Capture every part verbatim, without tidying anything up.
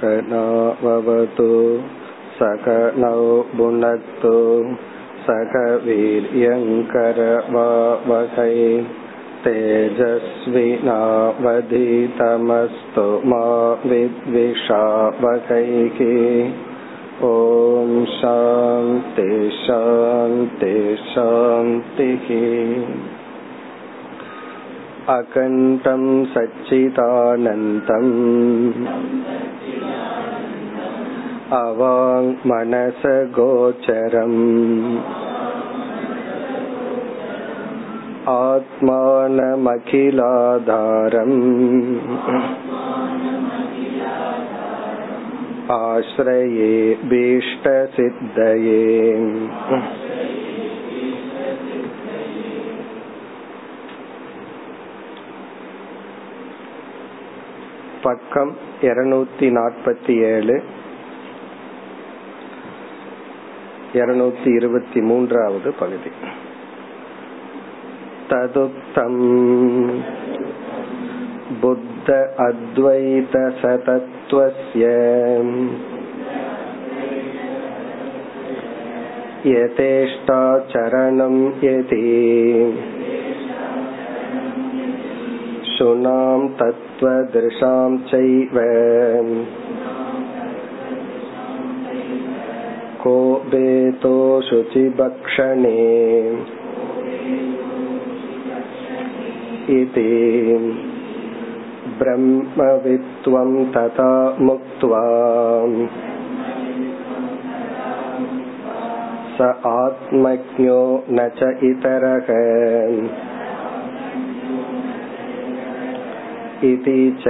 சகனோ பவது சகனோ புனக்து சகவீர்யங்கரவாவகை தேஜஸ்வினாவதீதமஸ்து மா வித்விஷாவகைகி. ஓம் சாந்தி சாந்தி சாந்திஹி. அகண்டம் சச்சிதானந்தம் அவாங் மனசகோச்சரம் ஆத்மானமகிலாதாரம் ஆஶ்ரயே பீஷ்டசித்தயே. பக்கம் இருநூத்தி நாற்பத்தி ஏழு, இருநூத்தி இருபத்தி மூன்றாவது பகுதி. ததுக்தம் புத்த அத்வைத சதத்வஸ்ய யதேஷ்டாசரணம் யதி சுனாம் தத்வத்ருஷாம் சைவ கோபேதோ சுசிபக்ஷணே இதி பிரம்மவித்வம் ததா முக்த்வா ச ஆத்மக்ஞோ நச இதரக இதி ச.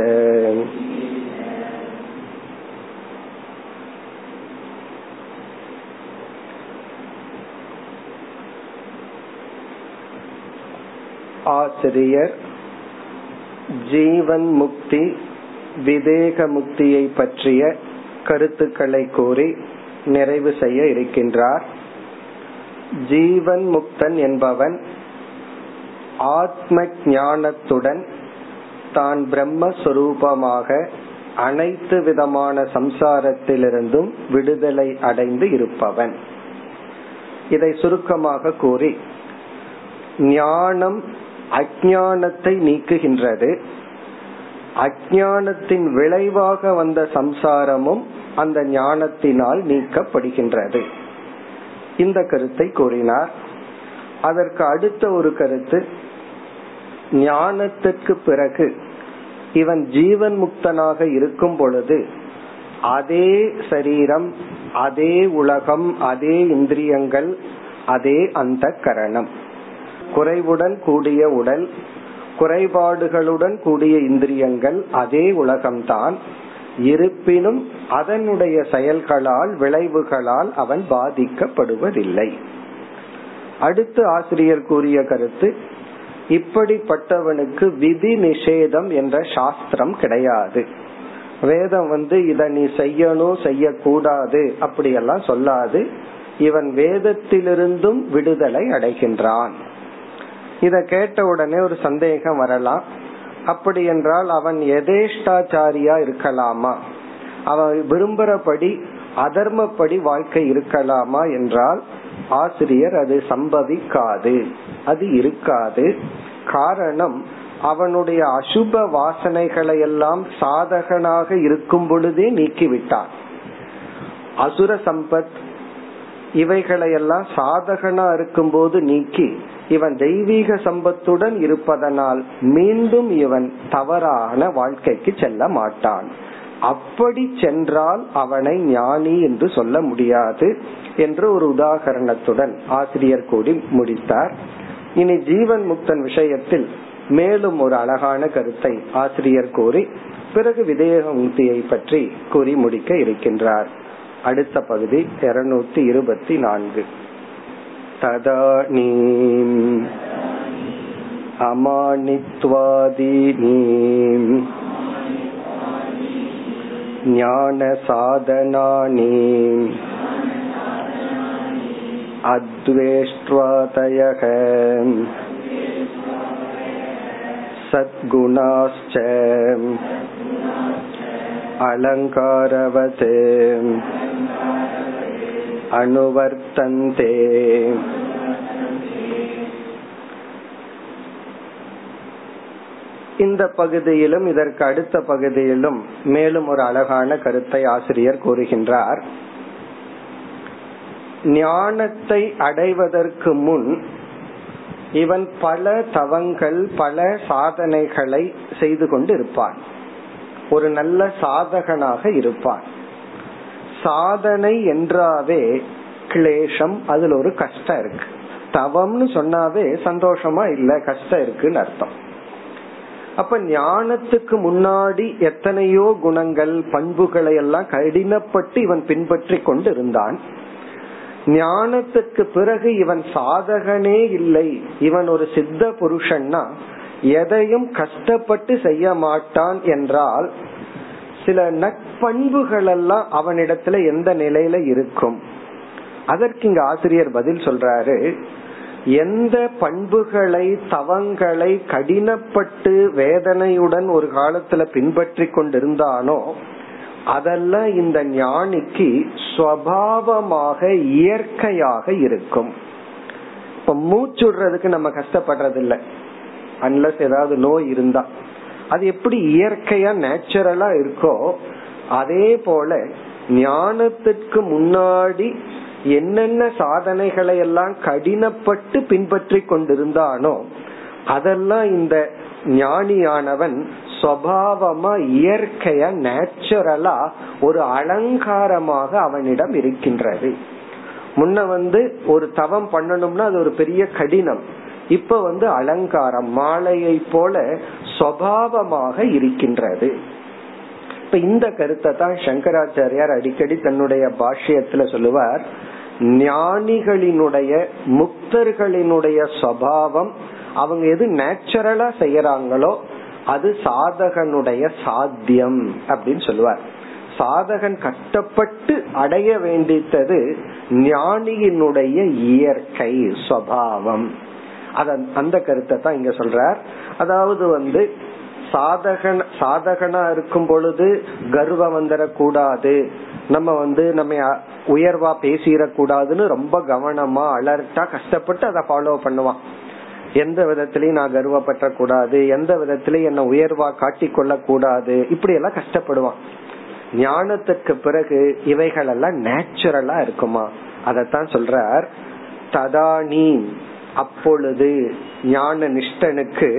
ஆசிரியர் ஜீவன் முக்தி விவேக முக்தியை பற்றிய கருத்துக்களை கூறி நிறைவு செய்ய இருக்கின்றார். ஜீவன் முக்தன் என்பவன் ஆத்ம ஞானத்துடன் தான் பிரம்மஸ்வரூபமாக அனைத்து விதமான சம்சாரத்திலிருந்தும் விடுதலை அடைந்து இருப்பவன். இதை சுருக்கமாக கூறி, ஞானம் அஞ்ஞானத்தை நீக்குகின்றது, அஞ்ஞானத்தின் விளைவாக வந்த சம்சாரமும் அந்த ஞானத்தினால் நீக்கப்படுகின்றது. இந்த கருத்தை கூறினார். அதற்கு அடுத்த ஒரு கருத்து, ஞானத்திற்கு பிறகு இவன் ஜீவன் முக்தனாக இருக்கும் பொழுது அதே சரீரம், அதே உலகம், அதே இந்திரியங்கள், அதே அந்த கரணம், குறைவுடன் கூடிய உடல், குறைபாடுகளுடன் கூடிய இந்திரியங்கள், அதே உலகம்தான். இருப்பினும் அதனுடைய செயல்களால், விளைவுகளால் அவன் பாதிக்கப்படுவதில்லை. அடுத்து ஆசிரியர் கூறிய கருத்து, இப்படிப்பட்டவனுக்கு விதி நிஷேதம் என்ற சாஸ்திரம் கிடையாது. வேதம் வந்து இத நீ செய்யணும், செய்யக்கூடாது அப்படியெல்லாம் சொல்லாது. இவன் வேதத்திலிருந்தும் விடுதலை அடைகின்றான். இத கேட்ட உடனே ஒரு சந்தேகம் வரலாம், அப்படி என்றால் அவன் யதேஷ்டாச்சாரியா இருக்கலாமா, அவன் விரும்புறபடி அதர்மப்படி வாழ்க்கை இருக்கலாமா என்றால், ஆசிரியர் அது சம்பவிக்காது, அது இருக்காது. காரணம், அவனுடைய அசுப வாசனைகளை எல்லாம் சாதகனாக இருக்கும் பொழுதே நீக்கிவிட்டான். அசுர சம்பத் இவைகளையெல்லாம் சாதகனா இருக்கும் போது நீக்கி இவன் தெய்வீக சம்பத்துடன் இருப்பதனால் மீண்டும் இவன் தவறான வாழ்க்கைக்கு செல்ல மாட்டான். அப்படி சென்றால் அவனை ஞானி என்று சொல்ல முடியாது என்று ஒரு உதாகரணத்துடன் ஆசிரியர் கூடி முடித்தார். இனி ஜீவன் முக்தன் விஷயத்தில் மேலும் ஒரு அழகான கருத்தை ஆசிரியர் கூறி பிறகு விதேக முக்தியை பற்றி கூறி முடிக்க இருக்கின்றார். அடுத்த பகுதி இருநூத்தி இருபத்தி நான்கு. ததானீம் அமானித்வாதீனீம் ஞான சாதனானீம் அத்வேஷ்ட்வாதயக சத்குணாஸ்ச அலங்காரவத் அனுவர்த்தந்தே. இந்த பகுதியிலும் இதற்கு அடுத்த பகுதியிலும் மேலும் ஒரு அழகான கருத்தை ஆசிரியர் கூறுகின்றார். ஞானத்தை அடைவதற்கு முன் இவன் பல தவங்கள் பல சாதனைகளை செய்து கொண்டு இருப்பான், ஒரு நல்ல சாதகனாக இருப்பான். சாதனை என்றாவே கிளேஷம், அதுல ஒரு கஷ்டம் இருக்கு. தவம்னு சொன்னாவே சந்தோஷமா இல்ல, கஷ்டம் இருக்குன்னு அர்த்தம். அப்ப ஞானத்துக்கு முன்னாடி எத்தனையோ குணங்கள் பண்புகளை எல்லாம் கடினப்பட்டு இவன் பின்பற்றி கொண்டு இருந்தான். ஞானத்துக்கு பிறகு இவன் சாதகனே இல்லை, இவன் ஒரு சித்த புருஷன்னா எதையும் கஷ்டப்பட்டு செய்ய மாட்டான் என்றால் சில நற்பண்புகள் எல்லாம் அவனிடத்துல எந்த நிலையில இருக்கும்? அதற்கு இங்க ஆசிரியர் பதில் சொல்றாரு, எந்த பண்புகளை தவங்களை கடினப்பட்டு வேதனையுடன் ஒரு காலத்துல பின்பற்றி கொண்டிருந்தானோ அதெல்லாம் இந்த ஞானிக்கு ஸ்வபாவமாக இயற்கையாக இருக்கும். இப்ப மூச்சுடுறதுக்கு நம்ம கஷ்டப்படுறது இல்லை, அன்லஸ் ஏதாவது நோய் இருந்தா. அது எப்படி இயற்கையா நேச்சுரலா இருக்கோ அதே போல ஞானத்திற்கு முன்னாடி என்னென்ன சாதனைகளை எல்லாம் கடினப்பட்டு பின்பற்றி கொண்டிருந்தானோ அதெல்லாம் இந்த ஞானியானவன் சுபாவமா இயற்கையா நேச்சுரலா ஒரு அலங்காரமாக அவனிடம் இருக்கின்றது. முன்ன வந்து ஒரு தவம் பண்ணணும்னா அது ஒரு பெரிய கடினம், இப்ப வந்து அலங்காரம் மாலையை போல சுபாவமாக இருக்கின்றது. இப்ப இந்த கருத்தை தான் சங்கராச்சாரியார் அடிக்கடி தன்னுடைய பாஷ்யத்துல சொல்லுவார், ஞானிகளினுடைய முக்தர்களினுடைய சுபாவம் அவங்க எது நேச்சுரலா செய்யறாங்களோ அது சாதகனுடைய சாத்தியம் அப்படின்னு சொல்லுவார். சாதகன் கஷ்டப்பட்டு அடைய வேண்டித்தது ஞானியினுடைய இயற்கை சுபாவம். அத அந்த கருத்தை தான் இங்க சொல்றார். அதாவது வந்து சாதகன் சாதகனா இருக்கும் பொழுது கர்வம் வந்துடக்கூடாது, நம்ம வந்து நம்ம உயர்வா பேசிடக்கூடாதுன்னு ரொம்ப கவனமா அலர்ட்டா கஷ்டப்பட்டு அதை ஃபாலோ பண்ணுவான். எந்த விதத்திலயும் நான் கர்வப்பட்ட கூடாது, எந்த விதத்திலயும் என்ன உயர்வா காட்டிக்கொள்ள கூடாது, இப்படி எல்லாம் கஷ்டப்படுவான். ஞானத்துக்கு பிறகு இவைகள் எல்லாம் நேச்சுரலா இருக்குமா? அதத்தான் சொல்றார், ததானி அப்பொழுது ஞான நிஷ்டனுக்கு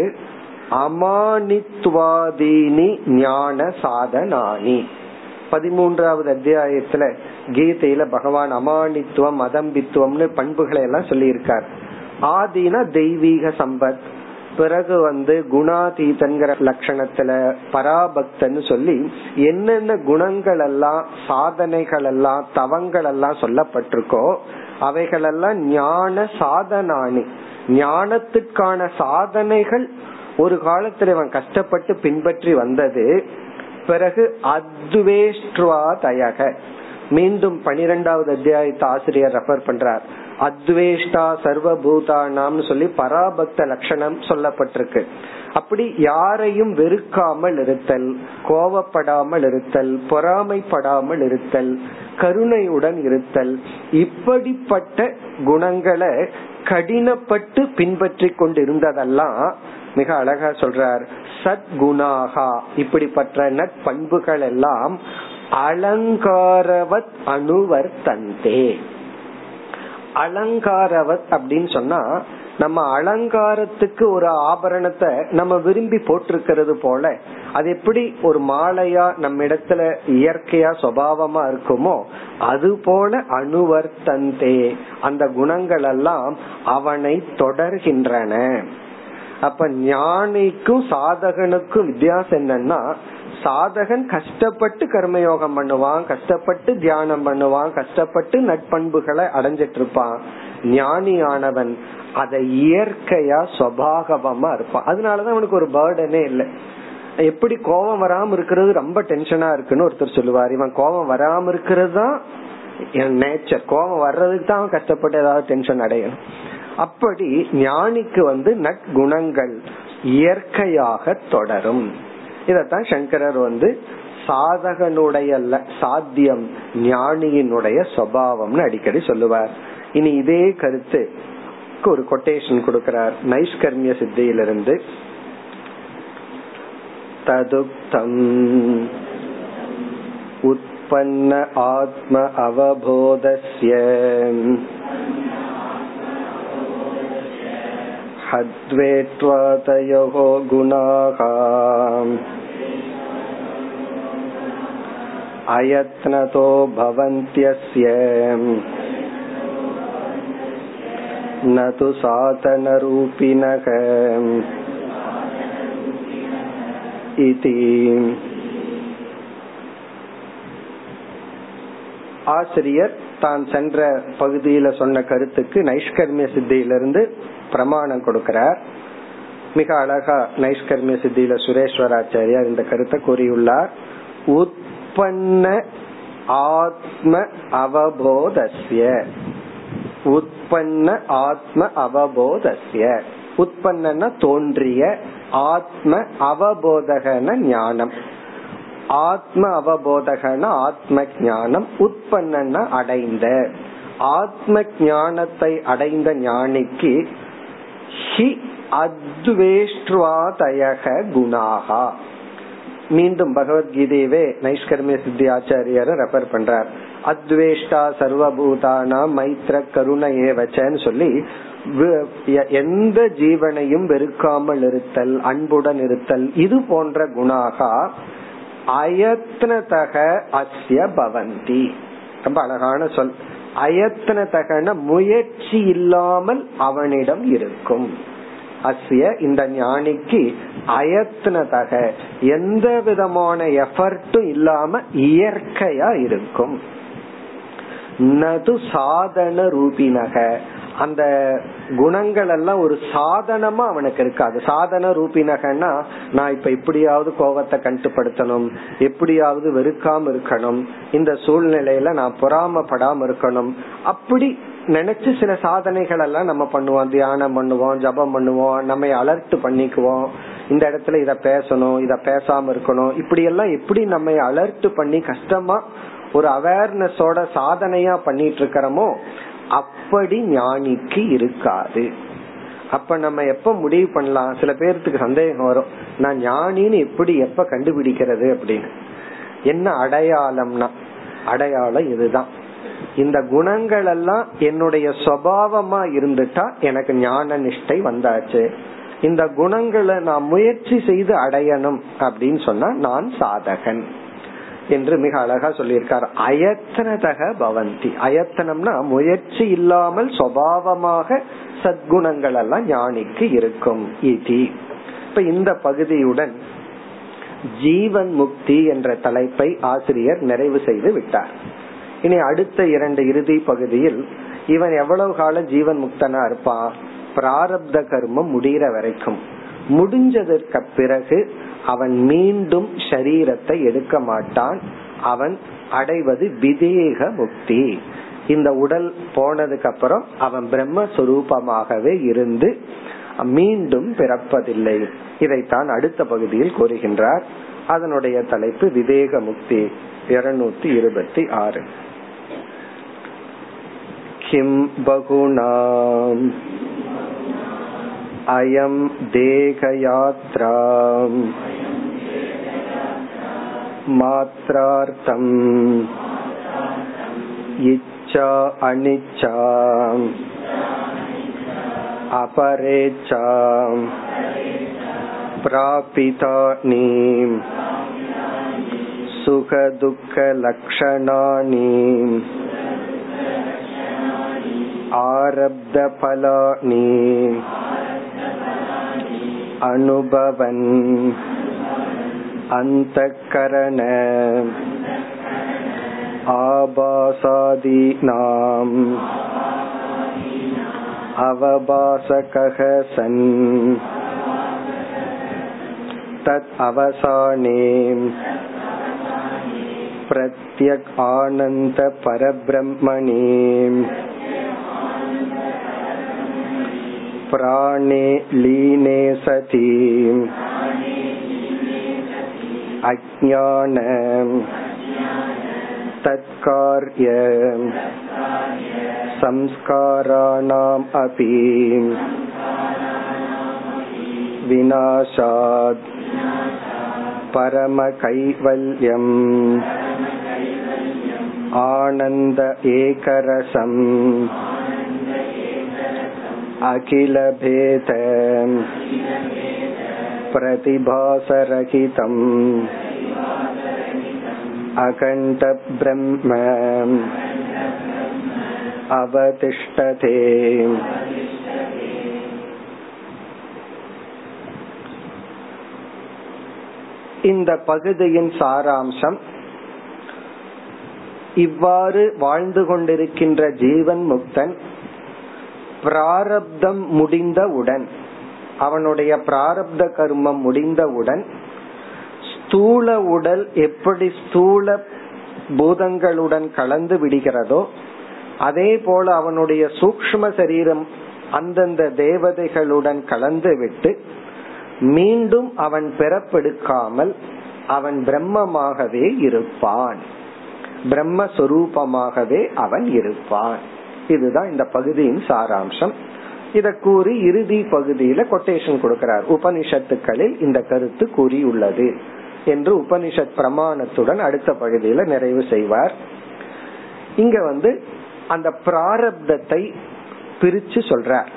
அமானித்வாதீனி ஞான சாதனானி. பதிமூன்றாவது அத்தியாயத்துல கீதையில பகவான் அமானித்துவம் அதம்பித்துவம்னு பண்புகளை எல்லாம் சொல்லி இருக்கார். ஆதினா தெய்வீக சம்பத், பிறகு வந்து குணாதீதன்கிற லட்சணத்துல பராபக்தன்னு சொல்லி என்னென்ன குணங்கள் எல்லாம் சாதனைகள் எல்லாம் தவங்கள் எல்லாம் சொல்லப்பட்டிருக்கோ அவைகளெல்லாம் ஞான சாதனானி, ஞானத்துக்கான சாதனைகள் ஒரு காலத்துல இவன் கஷ்டப்பட்டு பின்பற்றி வந்தது. பிறகு அத்வேஷ்ட்வா தயக, மீண்டும் பனிரெண்டாவது அத்தியாயத்தை ஆசிரியர் ரெஃபர் பண்றார். அத்வேஷ்டா சர்வபூதானாம் சொல்லி பராபக்த லட்சணம் சொல்லப்பட்டிருக்கு. அப்படி யாரையும் வெறுக்காமல் இருத்தல், கோபப்படாமல் இருத்தல், பொறாமைப்படாமல் இருத்தல், கருணையுடன் இருத்தல், இப்படிப்பட்ட குணங்களை கடினப்பட்டு பின்பற்றி கொண்டு இருந்ததெல்லாம் மிக அழகா சொல்றார், சத்குணாகா இப்படிப்பட்ட நற்பண்புகள் எல்லாம் அலங்காரவத் அனுவர்த்தந்தே. அலங்காரவத் அப்படின்னு சொன்னா நம்ம அலங்காரத்துக்கு ஒரு ஆபரணத்தை நம்ம விரும்பி போட்டிருக்கிறது போல, அது எப்படி ஒரு மாலையா நம்ம இடத்துல இயற்கையா சுபாவமா இருக்குமோ அது போல அனுவர்த்தந்தே, அந்த குணங்கள் எல்லாம் அவனை தொடர்கின்றன. அப்ப ஞானிக்கும் சாதகனுக்கும் வித்தியாசம் என்னன்னா, சாதகன் கஷ்டப்பட்டு கர்மயோகம் பண்ணுவான், கஷ்டப்பட்டு தியானம் பண்ணுவான், கஷ்டப்பட்டு நட்பண்புகளை அடைஞ்சிட்டு இருப்பான். ஞானியானவன் அதை இயற்கையா சுபாவமா இருப்பான். அதனாலதான் அவனுக்கு ஒரு பர்டனே இல்லை. எப்படி கோபம் வராம இருக்கிறது ரொம்ப டென்ஷனா இருக்குன்னு ஒருத்தர் சொல்லுவார், இவன் கோபம் வராம இருக்கிறது தான் என் நேச்சர், கோபம் வர்றதுக்கு தான் அவன் கஷ்டப்பட்டு ஏதாவது டென்ஷன் அடையணும். அப்படி ஞானிக்கு வந்து நற்குணங்கள் இயற்கையாக தொடரும். இதத்தான் சங்கரர் வந்து சாதகனுடைய சாத்தியம் ஞானியினுடைய சுபாவம்னு அடிக்கடி சொல்லுவார். இனி இதே கருத்து ஒரு கொட்டேஷன் கொடுக்கிறார் நைஷ்கர்மிய சித்தியிலிருந்து. ததுக்தம் உத்பன்ன ஆத்ம அவபோதஸ்ய ஹத்வேத்வாதயோ குணாகாம் அயத்னதோ பவந்த்யஸ்ய நது சாதன ரூபிணகம் இதி. ஆசிரியர் தான் சென்ற பகுதியில சொன்ன கருத்துக்கு நைஷ்கர்மிய சித்தியிலிருந்து பிரமாணம் கொடுக்கிறார். மிக அழகா நைஷ்கர்மிய சித்தியில சுரேஸ்வராச்சாரியார் இந்த கருத்தை கூறியுள்ளார். உற்பன்ன ஆத்ம அவபோதஸ்ய, உற்பன்ன ஆத்ம அவபோதஸ்ய, உற்பன்னா தோன்றிய, ஆத்ம அவபோதகன ஞானம், ஆத்ம அவபோதகன ஆத்ம ஞானம், உற்பன்னா அடைந்த, ஆத்ம ஞானத்தை அடைந்த ஞானிக்கு ஹி அத்வேஷ்ட்வாதயக குணாஹா. மீண்டும் பகவத்கீதையவே நைஷ்கர்மிய சித்தி ஆச்சாரியர் ரெஃபர் பண்றார். அத்வேஷ்டா சர்வபூதானா மைத்ர கருண ஏவச்சன்னு சொல்லி, எந்த ஜீவனையும் வெறுக்காமல் இருத்தல், அன்புடன் இருத்தல், இது போன்ற குணாகா அயத்னதக அஸ்ய பவந்தி. ரொம்ப அழகான சொல். அயத்னதகன முயற்சி இல்லாமல் அவனிடம் இருக்கும். அஸ்ய இந்த ஞானிக்கு அயத்னதக எந்த விதமான எஃபர்ட்டும் இல்லாம இயற்கையா இருக்கும். நது சாதன ரூபினக, அந்த குணங்கள் எல்லாம் ஒரு சாதனமா அவனுக்கு இருக்காது. சாதன ரூபினகன்னா நான் இப்ப எப்படியாவது கோபத்தை கட்டுப்படுத்தணும், எப்படியாவது வெறுக்காம இருக்கணும், இந்த சூழ்நிலையில நான் பொறாமப்படாம இருக்கணும், அப்படி நினைச்சு சில சாதனைகள் எல்லாம் நம்ம பண்ணுவோம். தியானம் பண்ணுவோம், ஜபம் பண்ணுவோம், நம்ம அலர்ட் பண்ணிக்குவோம். இந்த இடத்துல இத பேசணும், இத பேசாம இருக்கணும், இப்படி எல்லாம் எப்படி நம்ம அலர்ட் பண்ணி கஷ்டமா ஒரு அவேர்னஸோட சாதனையா பண்ணிட்டு இருக்கிறோமோ அப்படி ஞானிக்கு இருக்காது. அப்ப நம்ம எப்ப முடிவு பண்ணலாம்? சில பேருக்கு சந்தேகம் வரும், நான் ஞானின்னு எப்படி எப்ப கண்டுபிடிக்கிறது அப்படின்னு. என்ன அடையாளம்னா, அடையாளம் இதுதான், இந்த குணங்கள் எல்லாம் என்னுடைய சுபாவமா இருந்துட்டா எனக்கு ஞான நிஷ்டை வந்தாச்சு, இந்த குணங்களை நான் முயற்சி செய்து அடையணும் அப்படின்னு சொன்னா நான் சாதகன் என்று மிக அழகா சொல்லியிருக்கார். அயத்தனதக பவந்தி, அயத்தனம்னா முயற்சி இல்லாமல் சுபாவமாக சத்குணங்கள் எல்லாம் ஞானிக்கு இருக்கும். இப்ப இந்த பகுதியுடன் ஜீவன் முக்தி என்ற தலைப்பை ஆசிரியர் நிறைவு செய்து விட்டார். இனி அடுத்த இரண்டு இறுதி பகுதியில் இவன் எவ்வளவு காலம் ஜீவன் முக்தனா இருப்பான், பிராரப்த கர்மம் முடிகிற வரைக்கும். முடிஞ்சதற்கு பிறகு அவன் மீண்டும் சரீரத்தை எடுக்க மாட்டான். அவன் அடைவது விதேக முக்தி. இந்த உடல் போனதுக்கு அப்புறம் அவன் பிரம்மஸ்வரூபமாகவே இருந்து மீண்டும் பிறப்பதில்லை. இதைத்தான் அடுத்த பகுதியில் கூறுகின்றார். அதனுடைய தலைப்பு விதேக முக்தி இருநூத்தி இருபத்தி ஆறு. கிம் பகுணாம் அயம் தேகயாத்ராம் மாத்ரார்த்தம் இச்சா அனிச்சாம் அபரேச்சாம் பிராபிதானி சுக துக்க லக்ஷணானி ஆரப்த பலானி அனுபவன் அந்தகரண ஆபாசாதீனாம் அவபாசகஹ சன் தத் அவசானே பிரத்யக் ஆனந்த பரபிரம்மணி பிராணே லீனே சதி அஜ்ஞானம் தத்கார்யம் சம்ஸ்காராணாம் அபி விநாசாத் பரம கைவல்யம் ஆனந்த ஏகரசம் அகில பேத பிரதிபாசரகிதம் அகண்ட பிரம்ம அவதிஷ்டதே. இந்த பகுதியின் சாராம்சம், இவ்வாறு வாழ்ந்து கொண்டிருக்கின்ற ஜீவன் முக்தன் பிராரப்தம் முடிந்தவுடன், அவனுடைய பிராரப்த கர்மம் முடிந்தவுடன் ஸ்தூல உடல் எப்படி ஸ்தூல பூதங்களுடன் கலந்து விடுகிறதோ அதே போல அவனுடைய சூக்ஷ்ம சரீரம் அந்தந்த தேவதைகளுடன் கலந்து விட்டு மீண்டும் அவன் பிறப்பெடுக்காமல் அவன் பிரம்மமாகவே இருப்பான், பிரம்மஸ்வரூபமாகவே அவன் இருப்பான். இதுதான் இந்த பகுதியின் சாராம்சம். இத கூறி இறுதி பகுதியில கொட்டேஷன் கொடுக்கிறார், உபனிஷத்துக்களில் இந்த கருத்து கூறியுள்ளது என்று உபனிஷத் பிரமாணத்துடன் அடுத்த பகுதியில நிறைவு செய்வார். இங்க வந்து அந்த பிராரப்தத்தை பிரிச்சு சொல்றார்.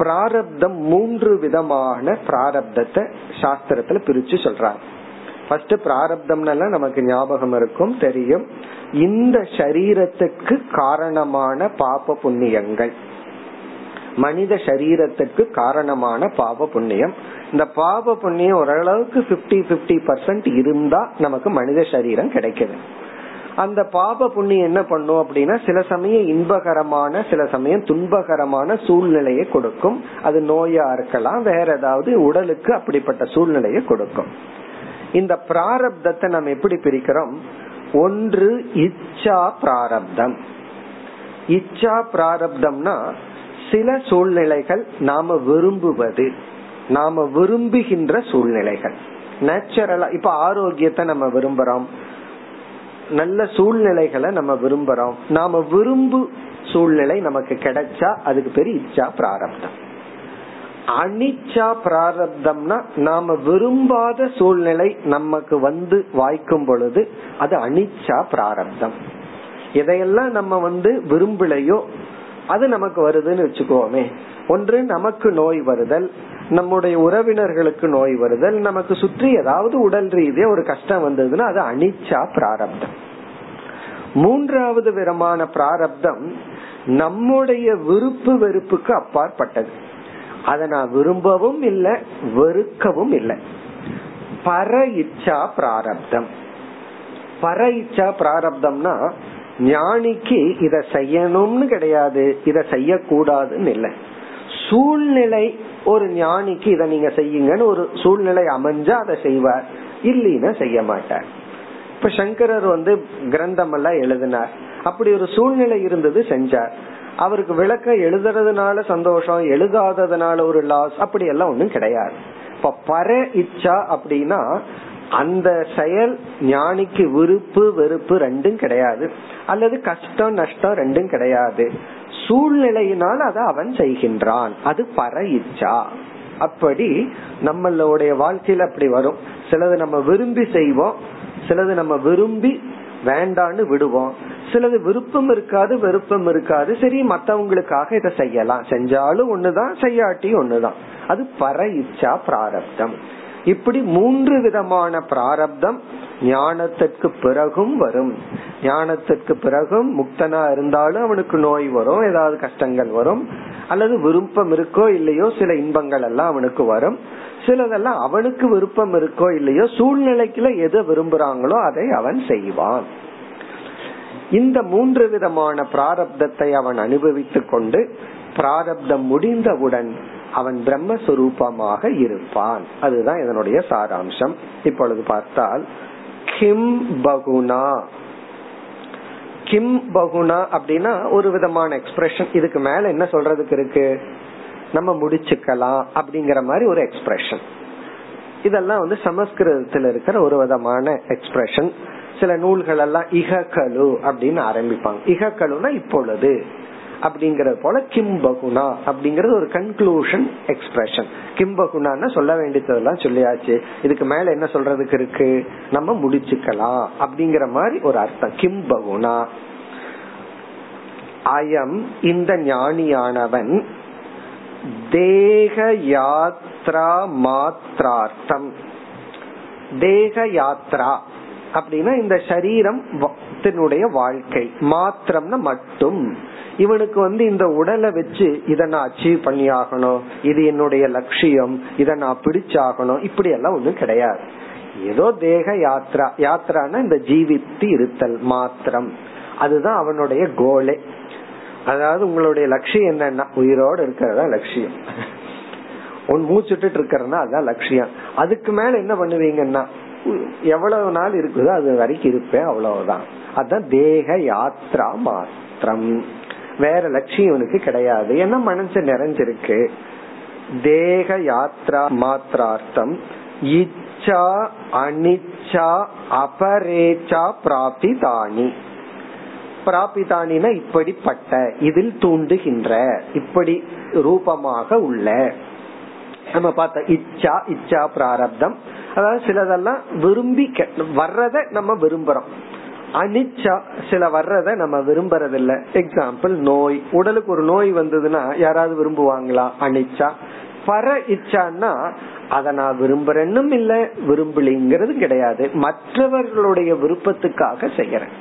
பிராரப்தம் மூன்று விதமான பிராரப்தத்தை சாஸ்திரத்துல பிரிச்சு சொல்றாங்க. ஃபர்ஸ்ட் பிராரப்தம்னால நமக்கு ஞாபகம் இருக்கும், தெரியும், இந்த சரீரத்துக்கு காரணமான பாப புண்ணியங்கள், மனித சரீரத்துக்கு காரணமான பாப புண்ணியம். இந்த பாப புண்ணியம் ஓரளவுக்கு பிப்டி பிப்டி பர்சன்ட் இருந்தா நமக்கு மனித சரீரம் கிடைக்குது. அந்த பாப புண்ணியம் என்ன பண்ணும் அப்படின்னா, சில சமயம் இன்பகரமான, சில சமயம் துன்பகரமான சூழ்நிலையை கொடுக்கும். அது நோயா இருக்கலாம், வேற ஏதாவது, உடலுக்கு அப்படிப்பட்ட சூழ்நிலையை கொடுக்கும். இந்த பிராரப்தத்தை நம்ம எப்படி பிரிக்கிறோம்? ஒன்று இச்சா பிராரப்தம். இச்சா பிராரப்தம்னா சில சூழ்நிலைகள் நாம விரும்புவது, நாம விரும்புகின்ற சூழ்நிலைகள், நேச்சுரலா. இப்ப ஆரோக்கியத்தை நம்ம விரும்புறோம், நல்ல சூழ்நிலைகளை நம்ம விரும்புறோம், நாம விரும்பு சூழ்நிலை நமக்கு கிடைச்சா அதுக்கு பேரு இச்சா பிராரப்தம். அனிச்சா பிராரப்தம்னா நாம விரும்பாத சூழ்நிலை நமக்கு வந்து வாய்க்கும் பொழுது அது அனிச்சா பிராரப்தம். எதையெல்லாம் நம்ம வந்து விரும்பலையோ அது நமக்கு வருதுன்னு வச்சுக்கோமே. ஒன்று நமக்கு நோய் வருதல், நம்முடைய உறவினர்களுக்கு நோய் வருதல், நமக்கு சுற்றி ஏதாவது உடல் ரீதியா ஒரு கஷ்டம் வந்ததுன்னா அது அனிச்சா பிராரப்தம். மூன்றாவது விதமான பிராரப்தம் நம்முடைய விருப்பு வெறுப்புக்கு அப்பாற்பட்டது. அத நான் விரும்பவும் இல்லை, வெறுக்கவும் இல்லை. பர இச்சா பிராரப்தம். பர இச்சா பிராரப்தம்னா ஞானிக்கு இத செய்யணும்னு கிடையாது, இத செய்யக்கூடாதுன்னு இல்லை. சூழ்நிலை, ஒரு ஞானிக்கு இத நீங்க செய்யுங்கன்னு ஒரு சூழ்நிலை அமைஞ்சா அதை செய்வார், இல்லைன்னா செய்ய மாட்டார். இப்ப சங்கரர் வந்து கிரந்தம் எல்லாம் எழுதினார், அப்படி ஒரு சூழ்நிலை இருந்தது, செஞ்சார். அவருக்கு விளக்கம் எழுதுறதுனால சந்தோஷம், எழுதாததுனால ஒரு லாஸ், அப்படி எல்லாம் ஒண்ணும் கிடையாது. இப்ப பர இச்சா அப்படின்னா அந்த செயல் ஞானிக்கு விருப்பு வெறுப்பு ரெண்டும் கிடையாது, அல்லது கஷ்டம் நஷ்டம் ரெண்டும் கிடையாது, சூழ்நிலையினால் அதை அவன் செய்கின்றான், அது பர இச்சா. அப்படி நம்மளுடைய வாழ்க்கையில அப்படி வரும். சிலது நம்ம விரும்பி செய்வோம், சிலது நம்ம விரும்பி வேண்டான்னு விடுவோம், சிலது விருப்பம் இருக்காது வெறுப்பம் இருக்காது, சரி மத்தவங்களுக்காக இதை செய்யலாம், செஞ்சாலும் ஒண்ணுதான் செய்யாட்டி ஒண்ணுதான், அது பர இச்சா பிராரப்தம். இப்படி மூன்று விதமான பிராரப்தம் ஞானத்திற்கு பிறகும் வரும். ஞானத்திற்கு பிறகும் முக்தனா இருந்தாலும் அவனுக்கு நோய் வரும், ஏதாவது கஷ்டங்கள் வரும், அல்லது விருப்பம் இருக்கோ இல்லையோ சில இன்பங்கள் எல்லாம் அவனுக்கு வரும். சிலதெல்லாம் அவனுக்கு விருப்பம் இருக்கோ இல்லையோ சூழ்நிலைக்குள்ள எது விரும்புறாங்களோ அதை அவன் செய்வான். இந்த மூன்று விதமான பிராரப்தத்தை அவன் அனுபவித்துக் கொண்டு பிராரப்தம் முடிந்தவுடன் அவன் பிரம்மஸ்வரூபமாக இருப்பான். அதுதான் இதனுடைய சாராம்சம். இப்பொழுது பார்த்தால் கிம் பகுனா. கிம் பகுனா அப்படின்னா ஒரு விதமான எக்ஸ்பிரஷன், இதுக்கு மேல என்ன சொல்றதுக்கு இருக்கு, நம்ம முடிச்சுக்கலாம் அப்படிங்கிற மாதிரி ஒரு எக்ஸ்பிரஷன். இதெல்லாம் வந்து சமஸ்கிருதத்தில் இருக்கிற ஒரு விதமான எக்ஸ்பிரஷன். சில நூல்கள் எல்லாம் இகக்கலு அப்படின்னு ஆரம்பிப்பாங்க. இகக்கலுனா இப்பொழுது அப்படிங்கறது போல கிம்பகுனா அப்படிங்கறது ஒரு கன்க்ளூஷன் எக்ஸ்பிரஷன். கிம்பகுனான்னு சொல்ல வேண்டியதெல்லாம் சொல்லியாச்சு, இதுக்கு மேல என்ன சொல்றதுக்கு இருக்கு, நம்ம முடிச்சுக்கலாம் அப்படிங்கிற மாதிரி ஒரு அர்த்தம் கிம்பகுனா. அயம் இந்த ஞானியானவன் தேக யாத்ரா மாத்ரார்த்தம். தேக யாத்ரா அப்படின்னா இந்த சரீரம் வாழ்க்கை மாத்திரம்னா மட்டும், இவனுக்கு வந்து இந்த உடலை வச்சு இதை நான் அச்சீவ் பண்ணி ஆகணும், இது என்னுடைய லட்சியம், இதை நான் பிடிச்சாகணும், இப்படி எல்லாம் ஒண்ணும் கிடையாது. ஏதோ தேக யாத்ரா, யாத்ரானா இந்த ஜீவித்து இருத்தல் மாத்திரம், அதுதான் அவனுடைய கோலே. அதாவது உங்களுடைய லட்சியம் என்னன்னா உயிரோடு இருக்கிறதா லட்சியம், உன் மூச்சுட்டு இருக்கிறனா அதுதான் லட்சியம். அதுக்கு மேல என்ன பண்ணுவீங்கன்னா எவ்வளவு நாள் இருக்குதோ அது வரைக்கும் இருப்பேன், அவ்வளவுதான். அதுதான் தேக யாத்ரா மாத்திரம், வேற லட்சியம் இவனுக்கு கிடையாது. ஏன்னா மனசு நிறைஞ்சிருக்கு. தேக யாத்ரா மாத்திரார்த்தம் இச்சா அனிச்சா அபரேச்சா பிராபிதானி. பிராபிதானினா இப்படிப்பட்ட, இதில் தூண்டுகின்ற, இப்படி ரூபமாக உள்ள, நம்ம பார்த்த இச்சா இச்சா பிராரப்தம், அதாவது சிலதெல்லாம் விரும்பி வர்றத நம்ம விரும்புறோம். அனிச்சா சில வர்றத நம்ம விரும்புறதில்ல. எக்ஸாம்பிள் நோய், உடலுக்கு ஒரு நோய் வந்ததுன்னா யாராவது விரும்புவாங்களா? அனிச்சா. பர இச்சான்னா அத நான் விரும்புறேன்னும் இல்ல, விரும்பலிங்கிறது கிடையாது, மற்றவர்களுடைய விருப்பத்துக்காக செய்யறேன்.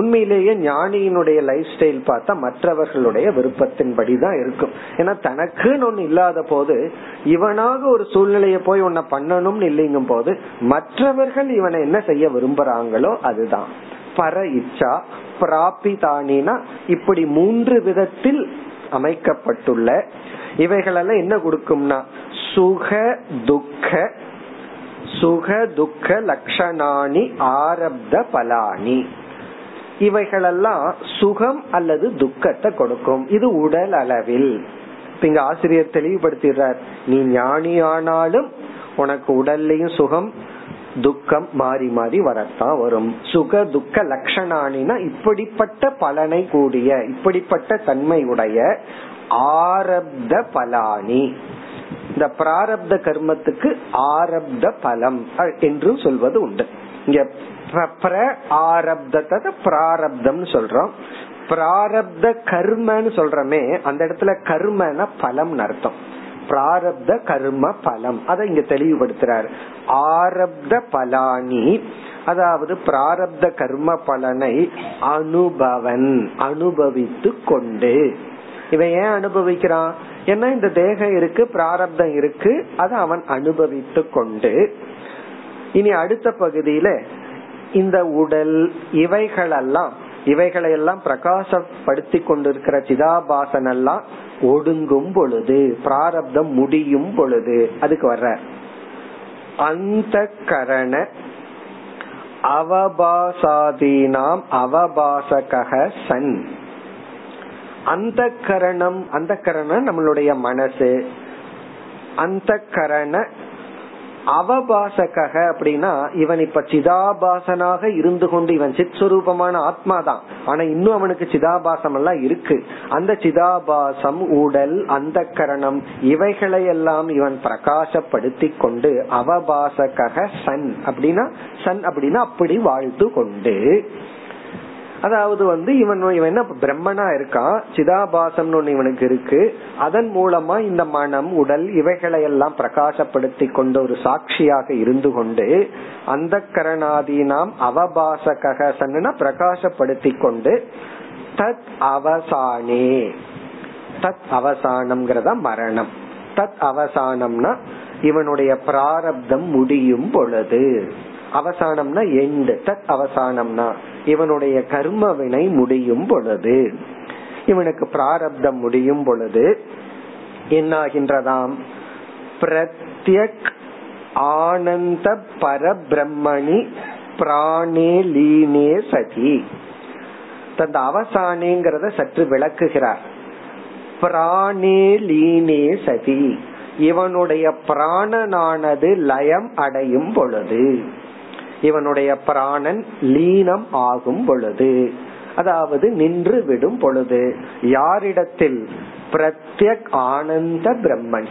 உண்மையிலேயே ஞானியினுடைய லைஃப் ஸ்டைல் பார்த்தா மற்றவர்களுடைய விருப்பத்தின்படி தான் இருக்கும். ஏன்னா தனக்குன்னு ஒண்ணு இல்லாத போது இவனாக ஒரு சூழ்நிலையை போய் உன்னை பண்ணணும்னு இல்லைங்கும் போது மற்றவர்கள் இவனை என்ன செய்ய விரும்புறாங்களோ அதுதான் பர இச்சா. பிராபிதானினா இப்படி மூன்று விதத்தில் அமைக்கப்பட்டுள்ள இவைகளெல்லாம் என்ன கொடுக்கும்னா சுக துக்க, சுக துக்க லட்சணானி ஆரப்த பலானி. இவைகளெல்லாம் சுகம் அல்லது துக்கத்தை கொடுக்கும். இது உடல் அளவில். இங்க ஆசிரியர் தெளிவுபடுத்திடுறார், நீ ஞானியானாலும் உனக்கு உடல்லையும் சுகம் துக்கம் மாறி மாறி வரத்தான் வரும். சுக துக்க லட்சணானினா இப்படிப்பட்ட பலனை கூடிய, இப்படிப்பட்ட தன்மை உடைய ஆரப்த பலானி. இந்த பிராரப்த கர்மத்துக்கு ஆரப்த பலம் என்று சொல்வது உண்டு. இங்க பிராரப்தத்தை பிராரப்தம் சொல்றோம், பிராரப்த கர்மன்னு சொல்றமே, அந்த இடத்துல கர்மனா பலம் அர்த்தம். பிராரப்த கர்ம பலம் அதை இங்க தெளிவுபடுத்துறாரு. ஆரப்த பலானி அதாவது பிராரப்த கர்ம பலனை அனுபவன், அனுபவித்து கொண்டு. இவன் ஏன் அனுபவிக்கிறான்? ஏன்னா இந்த தேகம் இருக்கு, பிராரப்தம் இருக்கு, அதை அவன் அனுபவித்து கொண்டு. இனி அடுத்த பகுதியில இந்த உடல் இவைகளெல்லாம், இவைகளையெல்லாம் பிரகாசப்படுத்தி கொண்டிருக்கிற சிதாபாசன் எல்லாம் ஒடுங்கும் பொழுது, பிராரப்தம் முடியும் பொழுது, அதுக்கு வர்ற அந்தகரண அவபாசாதீனாம் அவபாசகஹ சன். அந்தகரணம், அந்தகரணம் நம்மளுடைய மனசு. அந்தகரண அவபாசக அப்படின்னா இவன் இப்ப சிதாபாசனாக இருந்து கொண்டு, இவன் சித் சுரூபமான ஆத்மா தான், ஆனா இன்னும் அவனுக்கு சிதாபாசம் எல்லாம் இருக்கு. அந்த சிதாபாசம், உடல், அந்த கரணம் இவைகளையெல்லாம் இவன் பிரகாசப்படுத்தி கொண்டு அவபாசக சன் அப்படின்னா, சன் அப்படின்னா அப்படி வாழ்த்து கொண்டு. அதாவது வந்து இவன் இவன் என்ன பிரம்மனா இருக்கான், சிதாபாசம்னு ஒண்ணு இவனுக்கு இருக்கு. அதன் மூலமா இந்த மனம் உடல் இவைகளையெல்லாம் பிரகாசப்படுத்தி கொண்டு ஒரு சாட்சியாக இருந்து கொண்டு அந்த கரணாதீனாம் அவபாசக சன்னா பிரகாசப்படுத்தி கொண்டு தத் அவசானே. தத் அவசானம்ங்கிறதா மரணம். தத் அவசானம்னா இவனுடைய பிராரப்தம் முடியும் பொழுது. அவசானம்னா எண்டு. தத் அவசானம்னா இவனுடைய கர்ம வினை முடியும் பொழுது, இவனுக்கு பிராரப்தம் முடியும் பொழுது என்னாகின்றதாம்? பிரத்யக் ஆனந்த பரபிரம்மணி பிராணே லீனே சதி. தந்த அவசானேங்கிறத சற்று விளக்குகிறார். பிராணே லீனே சதி இவனுடைய பிராணனானது லயம் அடையும் பொழுது, இவனுடைய பிராணன் லீனம் ஆகும் பொழுது, அதாவது நின்று விடும் பொழுது, யாரிடத்தில்? பிரத்யக் ஆனந்த பிரம்மன்,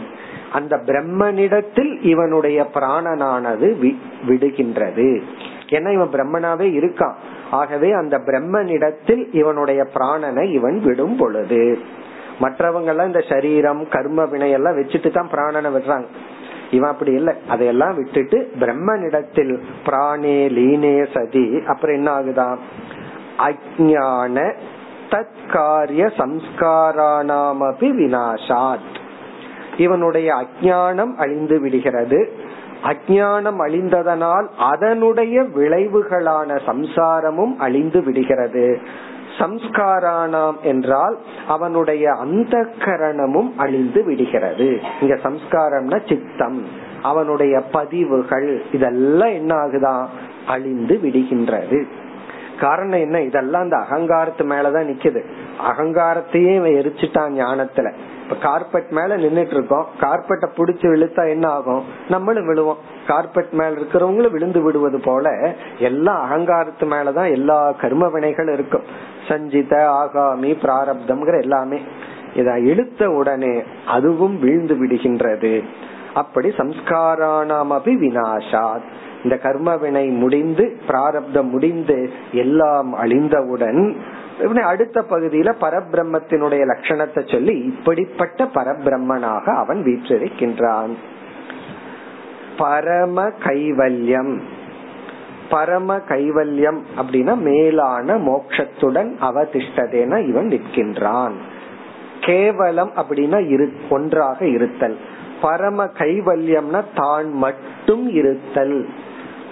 அந்த பிரம்மனிடத்தில் இவனுடைய பிராணனானது விடுகின்றது. ஏன்னா இவன் பிரம்மனாவே இருக்கான். ஆகவே அந்த பிரம்மனிடத்தில் இவனுடைய பிராணனை இவன் விடும் பொழுது, மற்றவங்க எல்லாம் இந்த சரீரம் கர்ம வினையெல்லாம் வச்சுட்டு தான் பிராணனை விடுறாங்க. இவன் அப்படி இல்லை, அதையெல்லாம் விட்டுட்டு பிரம்மனிடத்தில் பிராணே லீனே சதி. அப்புறம் என்ன ஆகுதான்? அஞ்ஞான தத்காரிய சம்ஸ்காராணாமபி விநாசாத், இவனுடைய அஞ்ஞானம் அழிந்து விடுகிறது. அஞ்ஞானம் அழிந்ததனால் அதனுடைய விளைவுகளான சம்சாரமும் அழிந்து விடுகிறது. சம்ஸ்காராணாம் என்றால் அவனுடைய அந்தக்கரணமும் அழிந்து விடுகிறது. இங்க சம்ஸ்காரம்னா சித்தம், அவனுடைய பதிவுகள், இதெல்லாம் என்ன ஆகுதான்? அழிந்து விடுகின்றது. காரணம் என்ன? இதெல்லாம் அந்த அகங்காரத்து மேலதான் நிக்குது. அகங்காரத்தையே எரிச்சுட்டான் ஞானத்துல. இப்ப கார்பெட் மேல நின்னுட்டு இருக்கோம், கார்பெட்டை புடிச்சு இழுத்தா என்ன ஆகும்? நம்மளும் விழுவோம். கார்பெட் மேல இருக்கிறவங்களும் விழுந்து விடுவது போல எல்லா அகங்காரத்து மேலதான் எல்லா கர்ம வினைகள் இருக்கும். சஞ்சித, ஆகாமி, பிராரப்தம்ங்கிற எல்லாமே இத இழுத்த உடனே அதுவும் விழுந்து விடுகின்றது. அப்படி சம்ஸ்காராணாம் அபி விநாசாத், இந்த கர்ம வினை முடிந்து பிராரப்தம் முடிந்து எல்லாம் அழிந்தவுடன் அடுத்த பகுதியில பரபிரம்மத்தினுடைய லட்சணத்தை சொல்லி இப்படிப்பட்ட பரபிரம்மனாக அவன் வீற்றிருக்கின்றான். பரம கைவல்யம். பரம கைவல்யம் அப்படின்னா மேலான மோட்சத்துடன் அவதிஷ்டதேன இவன் நிற்கின்றான். கேவலம் அப்படின்னா இரு ஒன்றாக இருத்தல். பரம கைவல்யம்னா தான் மட்டும் இருத்தல்,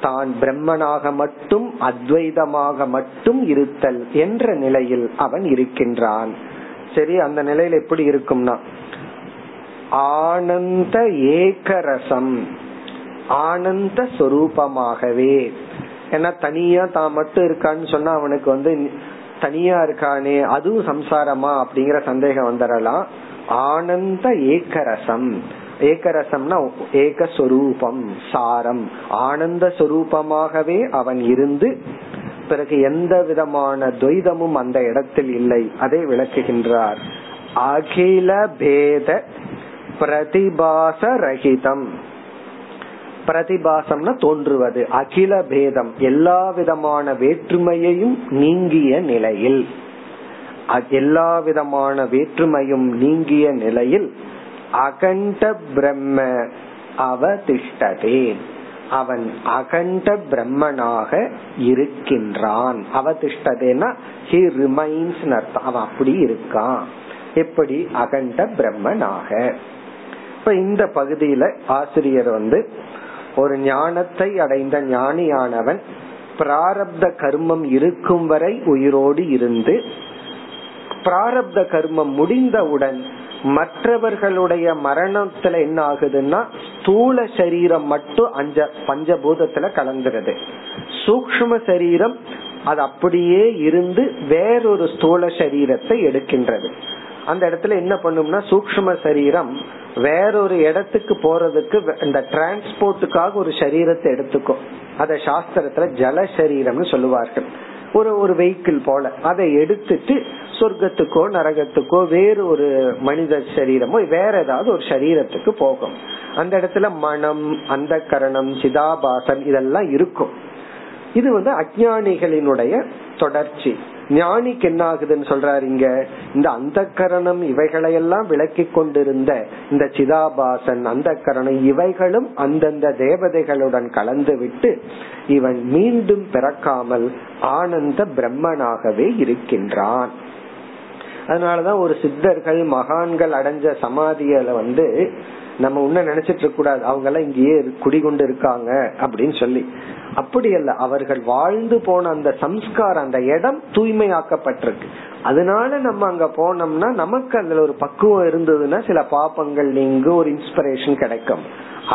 தான் பிரம்மனாக மட்டும் அத்வைதமாக மட்டும் இருத்தல் என்ற நிலையில் அவன் இருக்கின்றான். சரி, அந்த நிலையில எப்படி இருக்கும்னா ஆனந்த ஏகரசம், ஆனந்த சொரூபமாகவே. ஏன்னா தனியா தான் மட்டும் இருக்கான்னு சொன்னா அவனுக்கு வந்து தனியா இருக்கானே அதுவும் சம்சாரமா அப்படிங்கிற சந்தேகம் வந்துடலாம். ஆனந்த ஏகரசம், ஏகரசம்னா ஏகஸ்வரூபம், சாரம், ஆனந்த சொரூபமாகவே அவன் இருந்து பிறகு எந்த விதமான துவைதமும் அந்த இடத்தில் இல்லை. அதை விளக்குகின்றார். அகில பேத பிரதிபாச ரஹிதம். பிரதிபாசம்னா தோன்றுவது. அகில பேதம், எல்லா விதமான வேற்றுமையையும் நீங்கிய நிலையில், எல்லா விதமான வேற்றுமையும் நீங்கிய நிலையில் அகண்ட பிரம்ம அவதிஷ்டதே, அவன் அகண்ட பிரம்மனாக இருக்கின்றான். அவதிஷ்டதேனா he remains, அவன் அப்படி இருக்கான். எப்படி? அகண்ட பிரம்மனாக. இப்ப இந்த பகுதியில ஆசிரியர் வந்து ஒரு ஞானத்தை அடைந்த ஞானியானவன் பிராரப்த கர்மம் இருக்கும் வரை உயிரோடு இருந்து பிராரப்த கர்மம் முடிந்தவுடன் மற்றவர்களுடைய மரணத்துல என்ன ஆகுதுன்னா ஸ்தூல சரீரம் மட்டும் அஞ்ச பஞ்சபூதத்துல கலந்துருது. சூக்ஷ்ம சரீரம் அது அப்படியே இருந்து வேறொரு ஸ்தூல சரீரத்தை எடுக்கின்றது. அந்த இடத்துல என்ன பண்ணும்னா சூக்ஷ்ம சரீரம் வேறொரு இடத்துக்கு போறதுக்கு இந்த டிரான்ஸ்போர்ட்டுக்காக ஒரு சரீரத்தை எடுத்துக்கும். அத சாஸ்திரத்துல ஜல சரீரம்னு சொல்லுவார்கள். ஒரு ஒரு வெஹிக்கிள் போல அதை எடுத்துட்டு சொர்க்கத்துக்கோ நரகத்துக்கோ வேறு ஒரு மனித சரீரமோ வேற ஏதாவது ஒரு சரீரத்துக்கு போகும். அந்த இடத்துல மனம், அந்த கரணம், சிதாபாசன் இதெல்லாம் இருக்கும். இது வந்து அஞ்ஞானிகளினுடைய தொடர்ச்சி. ஞானிக்கு என்ன ஆகுதுன்னு சொல்றாரு இங்க, இந்த அந்த கரணம் இவைகளையெல்லாம் விளக்கி கொண்டிருந்த இந்த சிதாபாசன், அந்த கரணம் இவைகளும் அந்தந்த தேவதைகளுடன் கலந்து விட்டு இவன் மீண்டும் பிறக்காமல் ஆனந்த பிரம்மனாகவே இருக்கின்றான். அதனாலதான் ஒரு சித்தர்கள் மகான்கள் அடைஞ்ச சமாதியில வந்து நம்ம உன்ன நினைச்சிட்டு இருக்க கூடாது, அவங்க எல்லாம் இங்கேயே குடிகொண்டு இருக்காங்க அப்படின்னு சொல்லி. அப்படி அல்ல, அவர்கள் வாழ்ந்து போன அந்த சம்ஸ்காரம், அந்த இடம் தூய்மையாக்கப்பட்டிருக்கு. அதனால நம்ம அங்க போனோம்னா நமக்கு அதுல ஒரு பக்குவம் இருந்ததுன்னா சில பாபங்கள் நீங்க ஒரு இன்ஸ்பிரேஷன் கிடைக்கும்.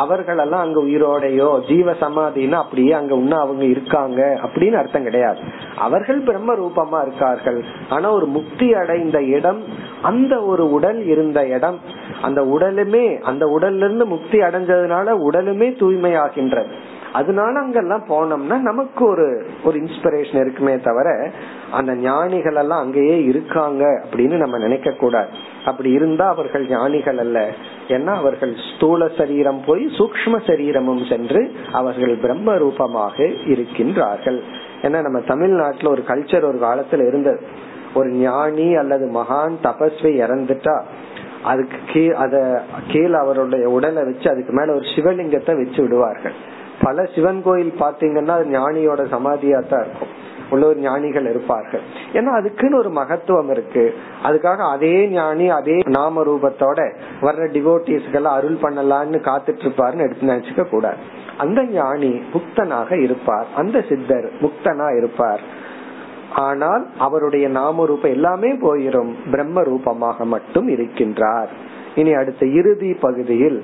அவர்கள் எல்லாம் அங்க உயிரோடையோ ஜீவ சமாதினா அப்படியே அங்க உன்ன அவங்க இருக்காங்க அப்படின்னு அர்த்தம் கிடையாது. அவர்கள் பிரம்ம ரூபமா இருக்கார்கள். ஆனா ஒரு முக்தி அடைந்த இடம், அந்த ஒரு உடல் இருந்த இடம், அந்த உடலுமே, அந்த உடல்ல இருந்து முக்தி அடைஞ்சதுனால உடலுமே தூய்மை ஆகின்றது. அதனால அங்கெல்லாம் போனோம்னா நமக்கு ஒரு ஒரு இன்ஸ்பிரேஷன் இருக்குமே தவிர அந்த ஞானிகள் எல்லாம் அங்கேயே இருக்காங்க அப்படின்னு நம்ம நினைக்க கூடாது. அப்படி இருந்தா அவர்கள் ஞானிகள் அல்ல. ஏன்னா அவர்கள் ஸ்தூல சரீரம் போய் சூக்ஷ்ம சரீரமும் சென்று அவர்கள் பிரம்ம ரூபமாக இருக்கின்றார்கள். ஏன்னா நம்ம தமிழ்நாட்டுல ஒரு கல்ச்சர் ஒரு காலத்துல இருந்தது, ஒரு ஞானி அல்லது மகான் தபஸ்வி இறந்துட்டா அதுக்கு கீழ் அத கீழ் அவருடைய உடலை வச்சு அதுக்கு மேல ஒரு சிவலிங்கத்தை வச்சு விடுவார்கள். பல சிவன் கோயில் பாத்தீங்கன்னா அது ஞானியோட சமாதியா தான் இருக்கும், உள்ளூர் ஞானிகள் இருப்பார்கள். ஏன்னா அதுக்குன்னு ஒரு மகத்துவம் இருக்கு. அதுக்காக அதே ஞானி அதே நாம ரூபத்தோட வர்ற டிவோட்டிஸ்களை அருள் பண்ணலான்னு காத்துட்டு இருப்பாருன்னு எடுத்து நினைச்சுக்க கூடாது. அந்த ஞானி முக்தனாக இருப்பார், அந்த சித்தர் முக்தனா இருப்பார். ஆனால் அவருடைய நாம ரூபம் எல்லாமே போயிரும், பிரம்ம ரூபமாக மட்டும் இருக்கின்றார். இனி அடுத்த இறுதி பகுதியில்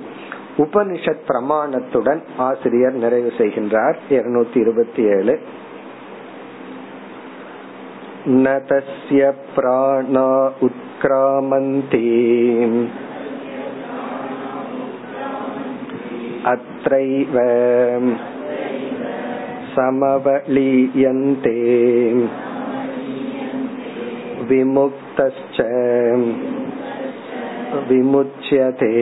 உபனிஷத் பிரமாணத்துடன் ஆசிரியர் நிறைவு செய்கின்றார். இருநூற்று இருபத்தி ஏழு. ந தஸ்ய பிராணா உத்க்ராமந்தி அத்ரைவ சமவலீயந்தே விமுக்தஸ்ச விமுச்யதே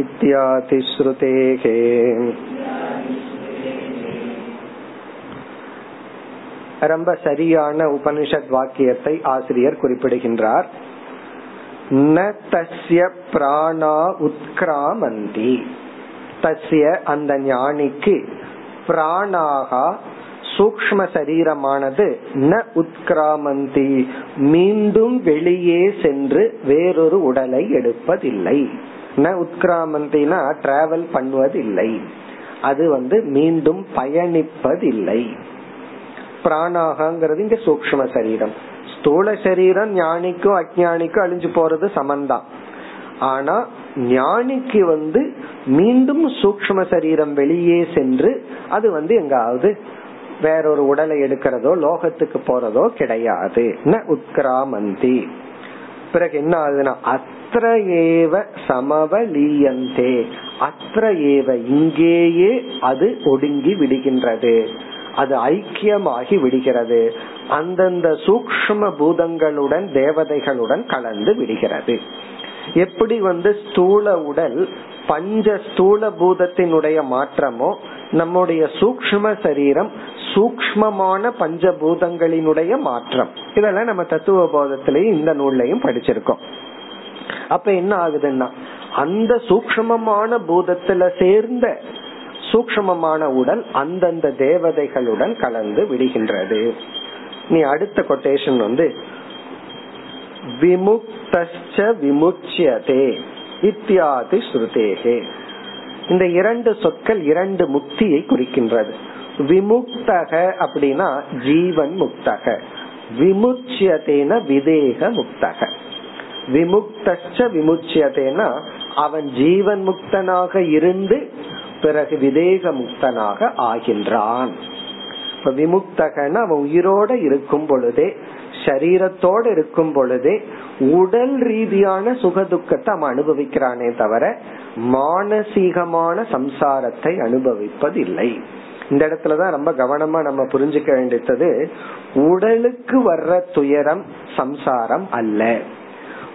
இத்யாதி ஸ்ருதேகே. ரொம்ப சரியான உபனிஷத் வாக்கியத்தை ஆசிரியர் குறிப்பிடுகின்றார். ந தஸ்ய பிராணா உத்க்ராமந்தி. தஸ்ய அந்த ஞானிக்கு, பிராணாகா சூக்ஷ்ம சரீரமானது, ந உத்க்ராமந்தி மீண்டும் வெளியே சென்று வேறொரு உடலை எடுப்பதில்லை. ந உத்க்ராமந்தினா டிராவல் பண்ணுவதில்லை, அது வந்து மீண்டும் பயணிப்பதில்லை. பிராணாகங்கிறது இங்க சூக்ஷ்ம சரீரம். ஸ்தூல சரீரம் ஞானிக்கும் அஞ்ஞானிக்கும் அழிஞ்சு போறது சமந்தான். ஆனா ஞானிக்கு வந்து மீண்டும் சூக்ஷ்ம சரீரம் வெளியே சென்று அது வந்து எங்காவது வேறொரு உடலை எடுக்கிறதோ லோகத்துக்கு போறதோ கிடையாது. ந உத்க்ராமந்தி. பிறகு என்ன ஆகுதுன்னா அத்ர ஏவ சமவலீயந்தே, அத்ர ஏவ இங்கேயே அது ஒடுங்கி விடுகின்றது, அது ஐக்கியமாகி விடுகிறது, அந்தந்த சூக்ஷ்ம பூதங்களுடன் தேவதைகளுடன் கலந்து விடுகிறது. எப்படி வந்து ஸ்தூல உடல் பஞ்ச ஸ்தூல பூதத்தினுடைய மாற்றமோ நம்முடைய சூக்ஷ்ம சரீரம் சூக்ஷ்மமான பஞ்சபூதங்களினுடைய மாற்றம், இதெல்லாம் நம்ம தத்துவ போதத்திலையும் இந்த நூல்லையும் படிச்சிருக்கோம். அப்ப என்ன ஆகுதுன்னா அந்த சூக்ஷ்மமான பூதத்துல சேர்ந்த சூக்ஷ்மமான உடல் அந்தந்த தேவதைகளுடன் கலந்து விடுகின்றது. நீ அடுத்த கொட்டேஷன் வந்து விமுக்தஸ்ச விமுச்யதே இத்யாதி ஸ்ருதேஹே. இந்த இரண்டு சொற்கள் இரண்டு முக்தியை குறிக்கின்றது. விமுக்தக அப்படின்னா ஜீவன் முக்தக, விமுச்யதேன விதேக முக்தக. விமுக்தஸ்ச விமுச்யதேனா அவன் ஜீவன் முக்தனாக இருந்து பிறகு விதேக முக்தனாக ஆகின்றான். இப்ப விமுக்தகன்னா அவன் உயிரோட இருக்கும் பொழுதே சரீரத்தோடு இருக்கும் பொழுதே உடல் ரீதியான சுகதுக்கத்தை அவன் அனுபவிக்கிறானே தவிர மானசீகமான சம்சாரத்தை அனுபவிப்பதில்லை. இந்த இடத்துலதான் ரொம்ப கவனமா நம்ம புரிஞ்சுக்க வேண்டியது, உடலுக்கு வர்ற துயரம் சம்சாரம் அல்ல.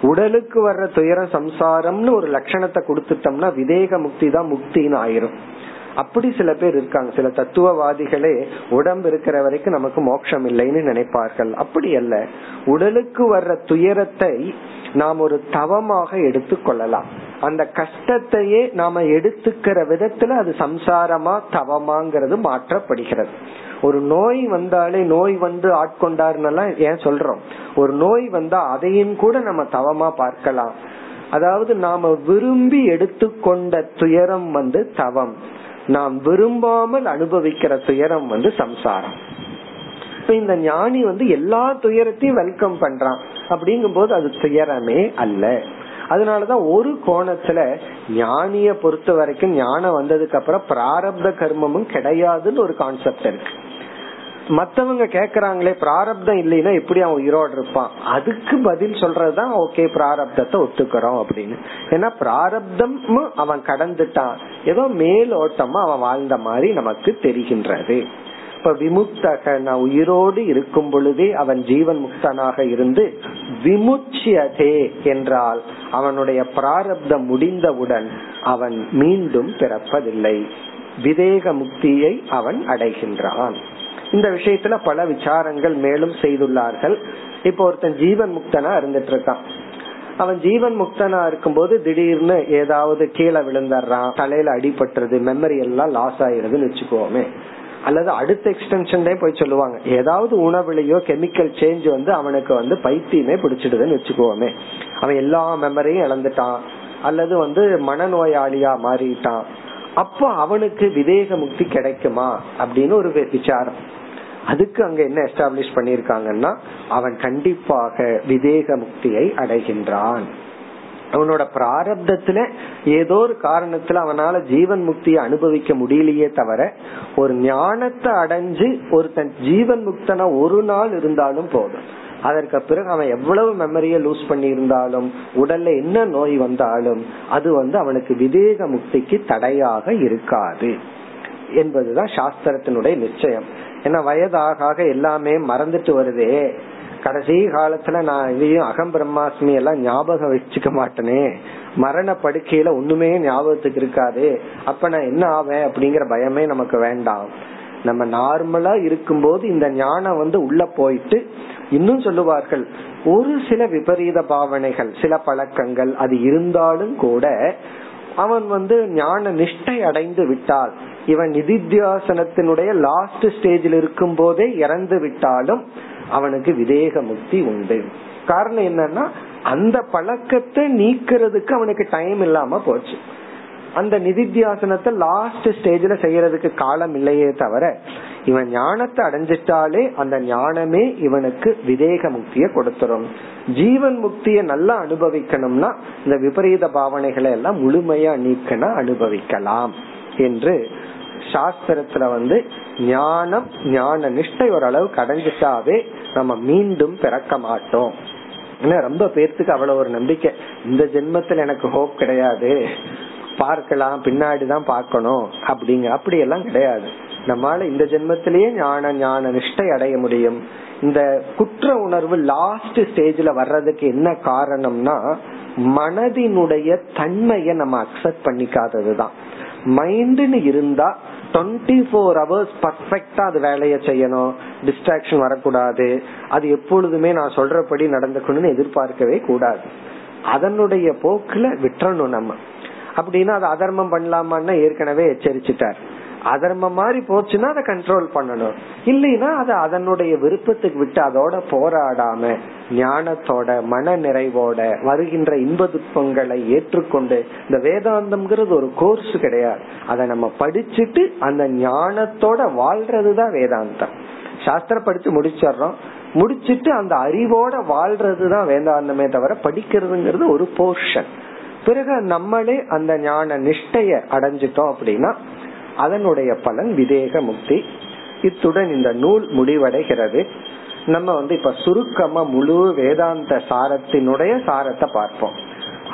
உடலுக்கு வர்ற துயரம் சம்சாரம்னு ஒரு லட்சணத்தை கொடுத்துட்டோம்னா விதேக முக்தி தான் முக்தின்னு ஆயிரும். அப்படி சில பேர் இருக்காங்க, சில தத்துவவாதிகளே உடம்பு இருக்கிற வரைக்கும் நமக்கு மோட்சம் இல்லைன்னு நினைப்பார்கள். அப்படி அல்ல, உடலுக்கு வர்ற துயரத்தை நாம் ஒரு தவமாக எடுத்துக்கொள்ளலாம். அந்த கஷ்டத்தையே நாம எடுத்துக்கிற விதத்துல அது சம்சாரமா தவமாங்கிறது மாற்றப்படுகிறது. ஒரு நோய் வந்தாலே நோய் வந்து ஆட்கொண்டாருன்னெல்லாம் ஏன் சொல்றோம், ஒரு நோய் வந்தா அதையும் கூட நம்ம தவமா பார்க்கலாம். அதாவது நாம விரும்பி எடுத்துக்கொண்ட துயரம் வந்து தவம், நாம் விரும்பாமல் அனுபவிக்கிற துயரம் வந்து சம்சாரம். இப்ப இந்த ஞானி வந்து எல்லா துயரத்தையும் வெல்கம் பண்றான் அப்படிங்கும் போது அது துயரமே அல்ல. அதனாலதான் ஒரு கோணத்துல ஞானிய பொறுத்த வரைக்கும் ஞானம் வந்ததுக்கு அப்புறம் பிராரப்த கர்மமும் கிடையாதுன்னு ஒரு கான்செப்ட் இருக்கு. மத்தவங்க கேக்குறாங்களே பிராரப்தம் இல்லைன்னா எப்படி அவன் உயிரோடு இருப்பான், அதுக்கு பதில் சொல்றதுதான் ஓகே பிராரப்தத்தை ஒத்துக்கிறோம் அப்படின்னு. ஏன்னா பிராரப்தமும் அவன் கடந்துட்டான், ஏதோ மேலோட்டமா அவன் வாழ்ந்த மாதிரி நமக்கு தெரிகின்றது. இப்ப விமுக்தகன உயிரோடு இருக்கும் பொழுதே அவன் ஜீவன் முக்தனாக இருந்து விமுட்சியதே என்றால் அவனுடைய பிராரப்தம் முடிந்தவுடன் அவன் மீண்டும் பிறப்பதில்லை, விதேக முக்தியை அவன் அடைகின்றான். இந்த விஷயத்துல பல விசாரங்கள் மேலும் செய்துள்ளார்கள். இப்போ ஒருத்தன் ஜீவன் முக்தனா இருந்துட்டு இருக்கான், அவன் ஜீவன் முக்தனா இருக்கும்போது திடீர்னு ஏதாவது கீழே விழுந்துடுறான், தலையில அடிபட்டுறது, மெமரி எல்லாம் லாஸ் ஆயிருதுன்னு வச்சுக்கோமே, அல்லது அடுத்த எக்ஸ்டென்ஷன்ல போய் சொல்லுவாங்க ஏதாவது உணவுலையோ கெமிக்கல் சேஞ்ச் வந்து அவனுக்கு வந்து பைத்தியமே பிடிச்சிடுதுன்னு வச்சுக்கோமே, அவன் எல்லா மெமரியும் இழந்துட்டான், அல்லது வந்து மனநோயாளியா மாறிட்டான், அப்ப அவனுக்கு விதேக முக்தி கிடைக்குமா அப்படின்னு ஒரு விசாரம். அதுக்கு அங்க என்ன எஸ்டாப்ளிஷ் பண்ணிருக்காங்கன்னா அவன் கண்டிப்பாக விதேக முக்தியை அடைகின்றான். அவனோட பிராரப்தத்துல ஏதோ ஒரு காரணத்துல அவனால ஜீவன் முக்தியை அனுபவிக்க முடியலையே தவிர ஒரு ஞானத்தை அடைஞ்சு ஒருத்தன் ஜீவன் முக்தனா ஒரு நாள் இருந்தாலும் போதும், அதற்கு பிறகு அவன் எவ்வளவு மெமரியை லூஸ் பண்ணி இருந்தாலும் உடல்ல என்ன நோய் வந்தாலும் அது வந்து அவனுக்கு விதேக முக்திக்கு தடையாக இருக்காது என்பதுதான் சாஸ்திரத்தினுடைய நிச்சயம். ஏன்னா வயதாக எல்லாமே மறந்துட்டு வருதே, கடைசி காலத்துல நான் இதையும் அகம் பிரம்மாஸ்மி எல்லாம் ஞாபகம் வச்சுக்க மாட்டேனே, மரண படுக்கையில ஒண்ணுமே ஞாபகத்துக்கு இருக்காது, அப்ப நான் என்ன ஆவேன் அப்படிங்கிற பயமே நமக்கு வேண்டாம். நம்ம நார்மலா இருக்கும்போது இந்த ஞானம் வந்து உள்ள போயிட்டு, இன்னும் சொல்லுவார்கள் ஒரு சில விபரீத பாவனைகள் சில பழக்கங்கள் அது இருந்தாலும் கூட அவன் வந்து ஞான நிஷ்டை அடைந்து விட்டால், இவன் நிதித்தியாசனத்தினுடைய லாஸ்ட் ஸ்டேஜில் இருக்கும் போதே இறந்து விட்டாலும் அவனுக்கு விதேக முக்தி உண்டு. காரணம் என்னன்னா அந்த பழக்கத்தை நீக்கிறதுக்கு அவனுக்கு டைம் இல்லாம போச்சு, அந்த நிதித்தியாசனத்தை லாஸ்ட் ஸ்டேஜ்ல செய்யறதுக்கு காலம் இல்லையே தவிர இவன் ஞானத்தை அடைஞ்சிட்டாலே அந்த ஞானமே இவனுக்கு விதேக முக்தியை கொடுத்துரும். ஜீவன் முக்தியை நல்லா அனுபவிக்கணும்னா இந்த விபரீத பாவனைகளை எல்லாம் முழுமையா நீக்கன அனுபவிக்கலாம் என்று சாஸ்திரத்துல வந்து ஞானம் ஞான நிஷ்டை ஓரளவுக்கு அடைஞ்சிட்டாவே நம்ம மீண்டும் பிறக்க மாட்டோம். ஏன்னா ரொம்ப பேர்த்துக்கு அவ்வளவு ஒரு நம்பிக்கை, இந்த ஜென்மத்துல எனக்கு ஹோப் கிடையாது, பார்க்கலாம் பின்னாடிதான் பார்க்கணும் அப்படிங்க, அப்படி எல்லாம் கிடையாது. நம்மால இந்த ஜென்மத்திலேயே ஞான ஞான நிஷ்டை அடைய முடியும். இந்த குற்ற உணர்வு லாஸ்ட் ஸ்டேஜ்ல வர்றதுக்கு என்ன காரணம்னா மனதினுடைய தன்மையை நம்ம அக்செப்ட் பண்ணிக்காததுதான். மைண்ட்னு இருந்தா டுவெண்ட்டி ஃபோர் ஹவர்ஸ் பர்ஃபெக்டா அது வேலையை செய்யணும், டிஸ்ட்ராக்ஷன் வரக்கூடாது, அது எப்பொழுதுமே நான் சொல்றபடி நடந்துக்கணும்னு எதிர்பார்க்கவே கூடாது, அதனுடைய போக்குல விட்டுறணும் நம்ம. அப்படின்னா அது அதர்மம் பண்ணலாமான்னு ஏற்கனவே எச்சரிச்சுட்டார், அதர்மம் மாதிரி போச்சுன்னா அதை கண்ட்ரோல் பண்ணணும், இல்லைன்னா அது அதனுடைய விருப்பத்துக்கு விட்டு அதோட போராடாம ஞானத்தோட மன நிறைவோட வருகின்ற இன்ப துன்பங்களை ஏற்றுக்கொண்டு. இந்த வேதாந்தம்ங்கிறது ஒரு கோர்ஸ் கிடையாது, அதை நம்ம படிச்சுட்டு அந்த ஞானத்தோட வாழ்றதுதான் வேதாந்தம். சாஸ்திரம் படிச்சு முடிச்சிடறோம், முடிச்சுட்டு அந்த அறிவோட வாழ்றதுதான் வேதாந்தமே தவிர படிக்கிறதுங்கிறது ஒரு போர்ஷன். பிறகு நம்மளே அந்த ஞான நிஷ்டைய அடைஞ்சிட்டோம் அப்படின்னா அதனுடைய பலன் விதேக முக்தி. இத்துடன் இந்த நூல் முடிவடைகிறது. நம்ம வந்து இப்ப சுருக்கமா முழு வேதாந்த சாரத்தினுடைய சாரத்தை பார்ப்போம்.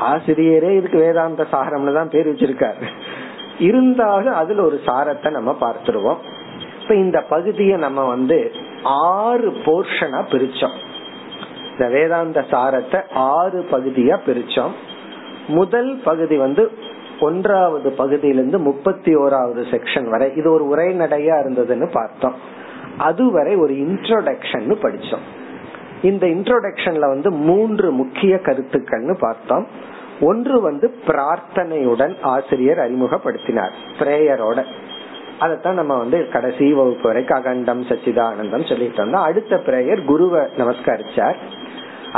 ஆசிரியரே இதுக்கு வேதாந்த சாரம்னு தான் பேர் வச்சிருக்காரு, இருந்தாலும் அதுல ஒரு சாரத்தை நம்ம பார்த்துருவோம். இப்ப இந்த பகுதியை நம்ம வந்து ஆறு போர்ஷனா பிரிச்சோம், இந்த வேதாந்த சாரத்தை ஆறு பகுதியா பிரிச்சோம். முதல் பகுதி வந்து ஒன்றாவது பகுதியிலிருந்து முப்பத்தி ஓராவது செக்ஷன் வரை இது ஒரு உரைநடையா இருந்ததுன்னு பார்த்தோம். அதுவரை ஒரு இன்ட்ரோடக்ஷன் படிச்சோம். இந்த இன்ட்ரோடக்ஷன்ல வந்து மூன்று முக்கிய கருத்துக்கள்னு பார்த்தோம். ஒன்று வந்து பிரார்த்தனையுடன் ஆசிரியர் அறிமுகப்படுத்தினார், பிரேயரோட. அதத்தான் நம்ம வந்து கடைசி வகுப்பு வரைக்கும் அகண்டம் சச்சிதானந்தம் சொல்லிட்டு இருந்தோம். அடுத்த பிரேயர் குருவை நமஸ்கரிச்சார்.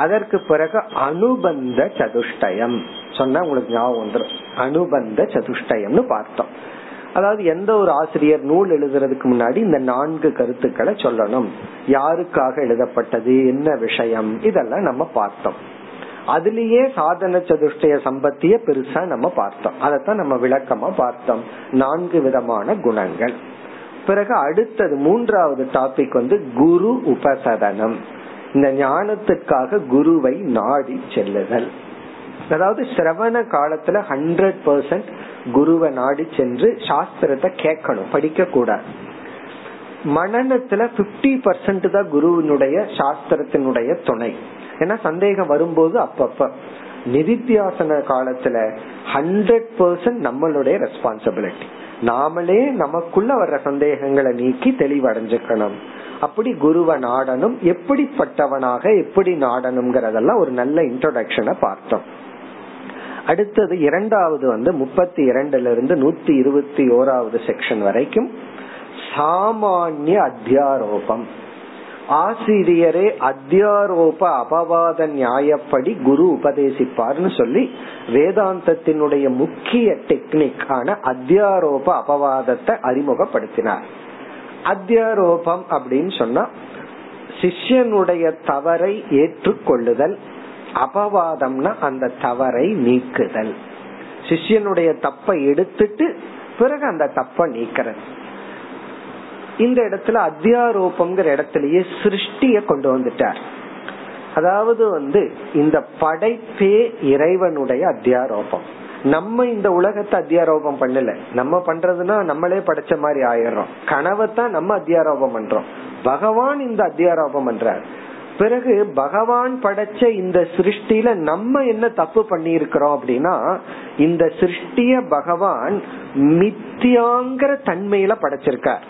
அதற்கு பிறகு அனுபந்த சதுஷ்டயம் சொன்னா உங்களுக்கு ஞாபகம் வந்துடும், அனுபந்த சதுஷ்டயம்னு பார்த்தோம். அதாவது எந்த ஒரு ஆசிரியர் நூல் எழுதுறதுக்கு முன்னாடி இந்த நான்கு கருத்துக்களை சொல்லணும், யாருக்காக எழுதப்பட்டது, என்ன விஷயம், இதெல்லாம் நம்ம பார்த்தோம். அதுலயே சாதன சதுஷ்டய சம்பத்திய பெருசா நம்ம பார்த்தோம், அதத்தான் நம்ம விளக்கமா பார்த்தோம். நான்கு விதமான குணங்கள். பிறகு அடுத்தது மூன்றாவது டாபிக் வந்து குரு உபசதனம். இந்த ஞானத்துக்காக குருவை நாடி செல்லுதல். அதாவது சிரவண காலத்துல ஹண்ட்ரட் பெர்சன்ட் குருவை நாடி சென்று சாஸ்திரத்தை கேட்கணும், படிக்க கூடாது. மனநத்துல பிப்டி பர்சன்ட் தான் குருவினுடைய சாஸ்திரத்தினுடைய துணை. ஏன்னா சந்தேகம் வரும்போது அப்பப்ப நிதித்தியாசன காலத்துல ஹண்ட்ரட் பெர்சன்ட் நம்மளுடைய ரெஸ்பான்சிபிலிட்டி. நாமளே நமக்குள்ள வர்ற சந்தேகங்களை நீக்கி தெளிவடைஞ்சுக்கணும். அப்படி குருவை நாடனும், எப்படிப்பட்டவனாக எப்படி நாடனும்ங்கறதெல்லாம் ஒரு நல்ல இன்ட்ரோடக்ஷனை பார்த்தோம். அடுத்தது இரண்டாவது வந்து முப்பத்தி இரண்டுல இருந்து நூத்தி இருபத்தி ஓராவது செக்ஷன் வரைக்கும் சாமானிய அத்தியாரோபம். ஆசிரியரே அத்தியாரோப அபவாத நியாயப்படி குரு உபதேசிப்பார்னு சொல்லி வேதாந்தத்தினுடைய முக்கிய டெக்னிக்கான அத்தியாரோப அபவாதத்தை அறிமுகப்படுத்தினார். அத்தியாரோபம் அப்படின்னு சொன்னா சிஷ்யனுடைய தவறை ஏற்றுக்கொள்ளுதல், அபவாதம்னா அந்த தவறை நீக்குதல். சிஷ்யனுடைய தப்பை எடுத்துட்டு பிறகு அந்த தப்பை நீக்கிறது. இந்த இடத்துல அத்தியாரோபம்ங்கிற இடத்துலயே சிருஷ்டிய கொண்டு வந்துட்டார். அதாவது வந்து இந்த படைப்பே இறைவனுடைய அத்தியாரோபம். நம்ம இந்த உலகத்தை அத்தியாரோபம் பண்ணல. நம்ம பண்றதுன்னா நம்மளே படைச்ச மாதிரி ஆயிடுறோம். கனவைத்தான் நம்ம அத்தியாரோபம் பண்றோம். பகவான் இந்த அத்தியாரோபம் பண்றார். பிறகு பகவான் படைச்ச இந்த சிருஷ்டில நம்ம என்ன தப்பு பண்ணி இருக்கிறோம் அப்படின்னா, இந்த சிருஷ்டிய பகவான் மித்தியாங்கிற தன்மையில படைச்சிருக்கார்.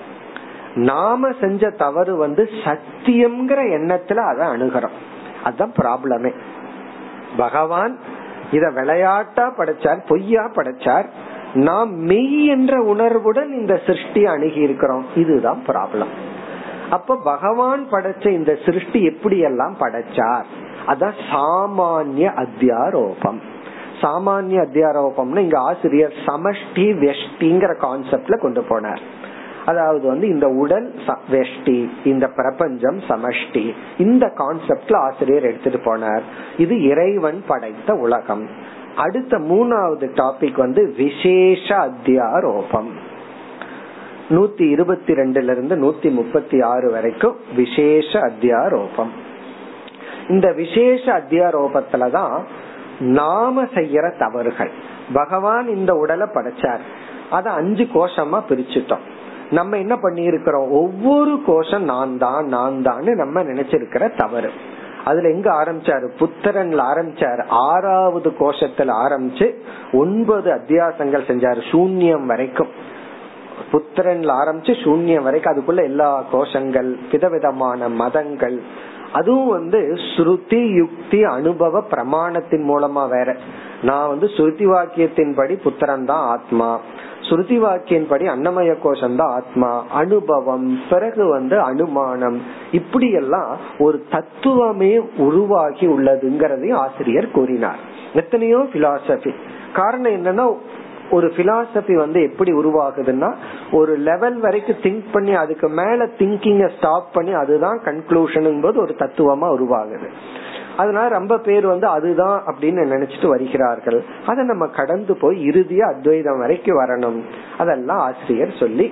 நாம செஞ்ச தவறு வந்து சத்தியம்ங்கிற எண்ணத்துல அத அணுகிறோம். அதுதான் ப்ராப்ளமே. பகவான் இத விளையாட்டா படைச்சார், பொய்யா படைச்சார். நாம் மெய் என்ற உணர்வுடன் இந்த சிருஷ்டியை அணுகி இருக்கிறோம். இதுதான் ப்ராப்ளம். அப்ப பகவான் படைச்ச இந்த சிருஷ்டி எப்படி எல்லாம் படைச்சார், அதான் சாமானிய அத்தியாரோபம். சாமானிய அத்தியாரோபம்னு இங்க ஆசிரியர் சமஷ்டி வெஷ்டிங்கிற கான்செப்ட்ல கொண்டு போனார். அதாவது வந்து இந்த உடல் வெஷ்டி, இந்த பிரபஞ்சம் சமஷ்டி, இந்த கான்செப்ட்ல ஆசிரியர் எடுத்துட்டு போனார். இது இறைவன் படைத்த உலகம். அடுத்த மூணாவது டாபிக் வந்து விசேஷ அத்தியாரோபம். நூத்தி இருபத்தி ரெண்டுல இருந்து நூத்தி முப்பத்தி ஆறு வரைக்கும் விசேஷ அத்தியாரோபம். இந்த விசேஷ அத்தியாரோபத்துலதான் நாம செய்யற தவறுகள். பகவான் இந்த உடலை படைச்சார். அத அஞ்சு கோஷமா பிரிச்சுட்டோம். நம்ம என்ன பண்ணி இருக்கிறோம், ஒவ்வொரு கோஷம் நான் தான் நான் தான் நம்ம நினைச்சிருக்கிற தவறு. அதுல எங்க ஆரம்பிச்சாரு, புத்திரன்ல ஆரம்பிச்சாரு. ஆறாவது கோஷத்துல ஆரம்பிச்சு ஒன்பது அத்தியாசங்கள் செஞ்சாரு. சூன்யம் வரைக்கும், புத்திரன்ல ஆரம்பிச்சு சூன்யம் வரைக்கும். அதுக்குள்ள எல்லா கோஷங்கள், விதவிதமான மதங்கள், அதுவும் வந்து ஸ்ருதி யுக்தி அனுபவ பிரமாணத்தின் மூலமா வேற. நான் வந்து ஸ்ருதி வாக்கியத்தின் படி புத்திரன் தான் ஆத்மா, ஸ்ருதி வாக்கியின் படி அன்னமய கோஷம் தான் ஆத்மா, அனுபவம், பிறகு வந்து அனுமானம், இப்படி எல்லாம் ஒரு தத்துவமே உருவாகி உள்ளதுங்கறதையும் ஆசிரியர் கூறினார். எத்தனையோ பிலாசபி. காரணம் என்னன்னா, ஒரு பிலாசபி வந்து எப்படி உருவாகுதுன்னா, ஒரு லெவல் வரைக்கும் திங்க் பண்ணி அதுக்கு மேல திங்கிங்க ஸ்டாப் பண்ணி அதுதான் கன்க்ளூஷன் போது ஒரு தத்துவமா உருவாகுது. அதனால ரொம்ப பேர் வந்து அதுதான் அப்படின்னு நினைச்சிட்டு வருகிறார்கள். அதை நம்ம கடந்து போய் இறுதியா அத்வைதம் வரைக்கும் வரணும். அதெல்லாம் ஆசிரியர் சொல்லி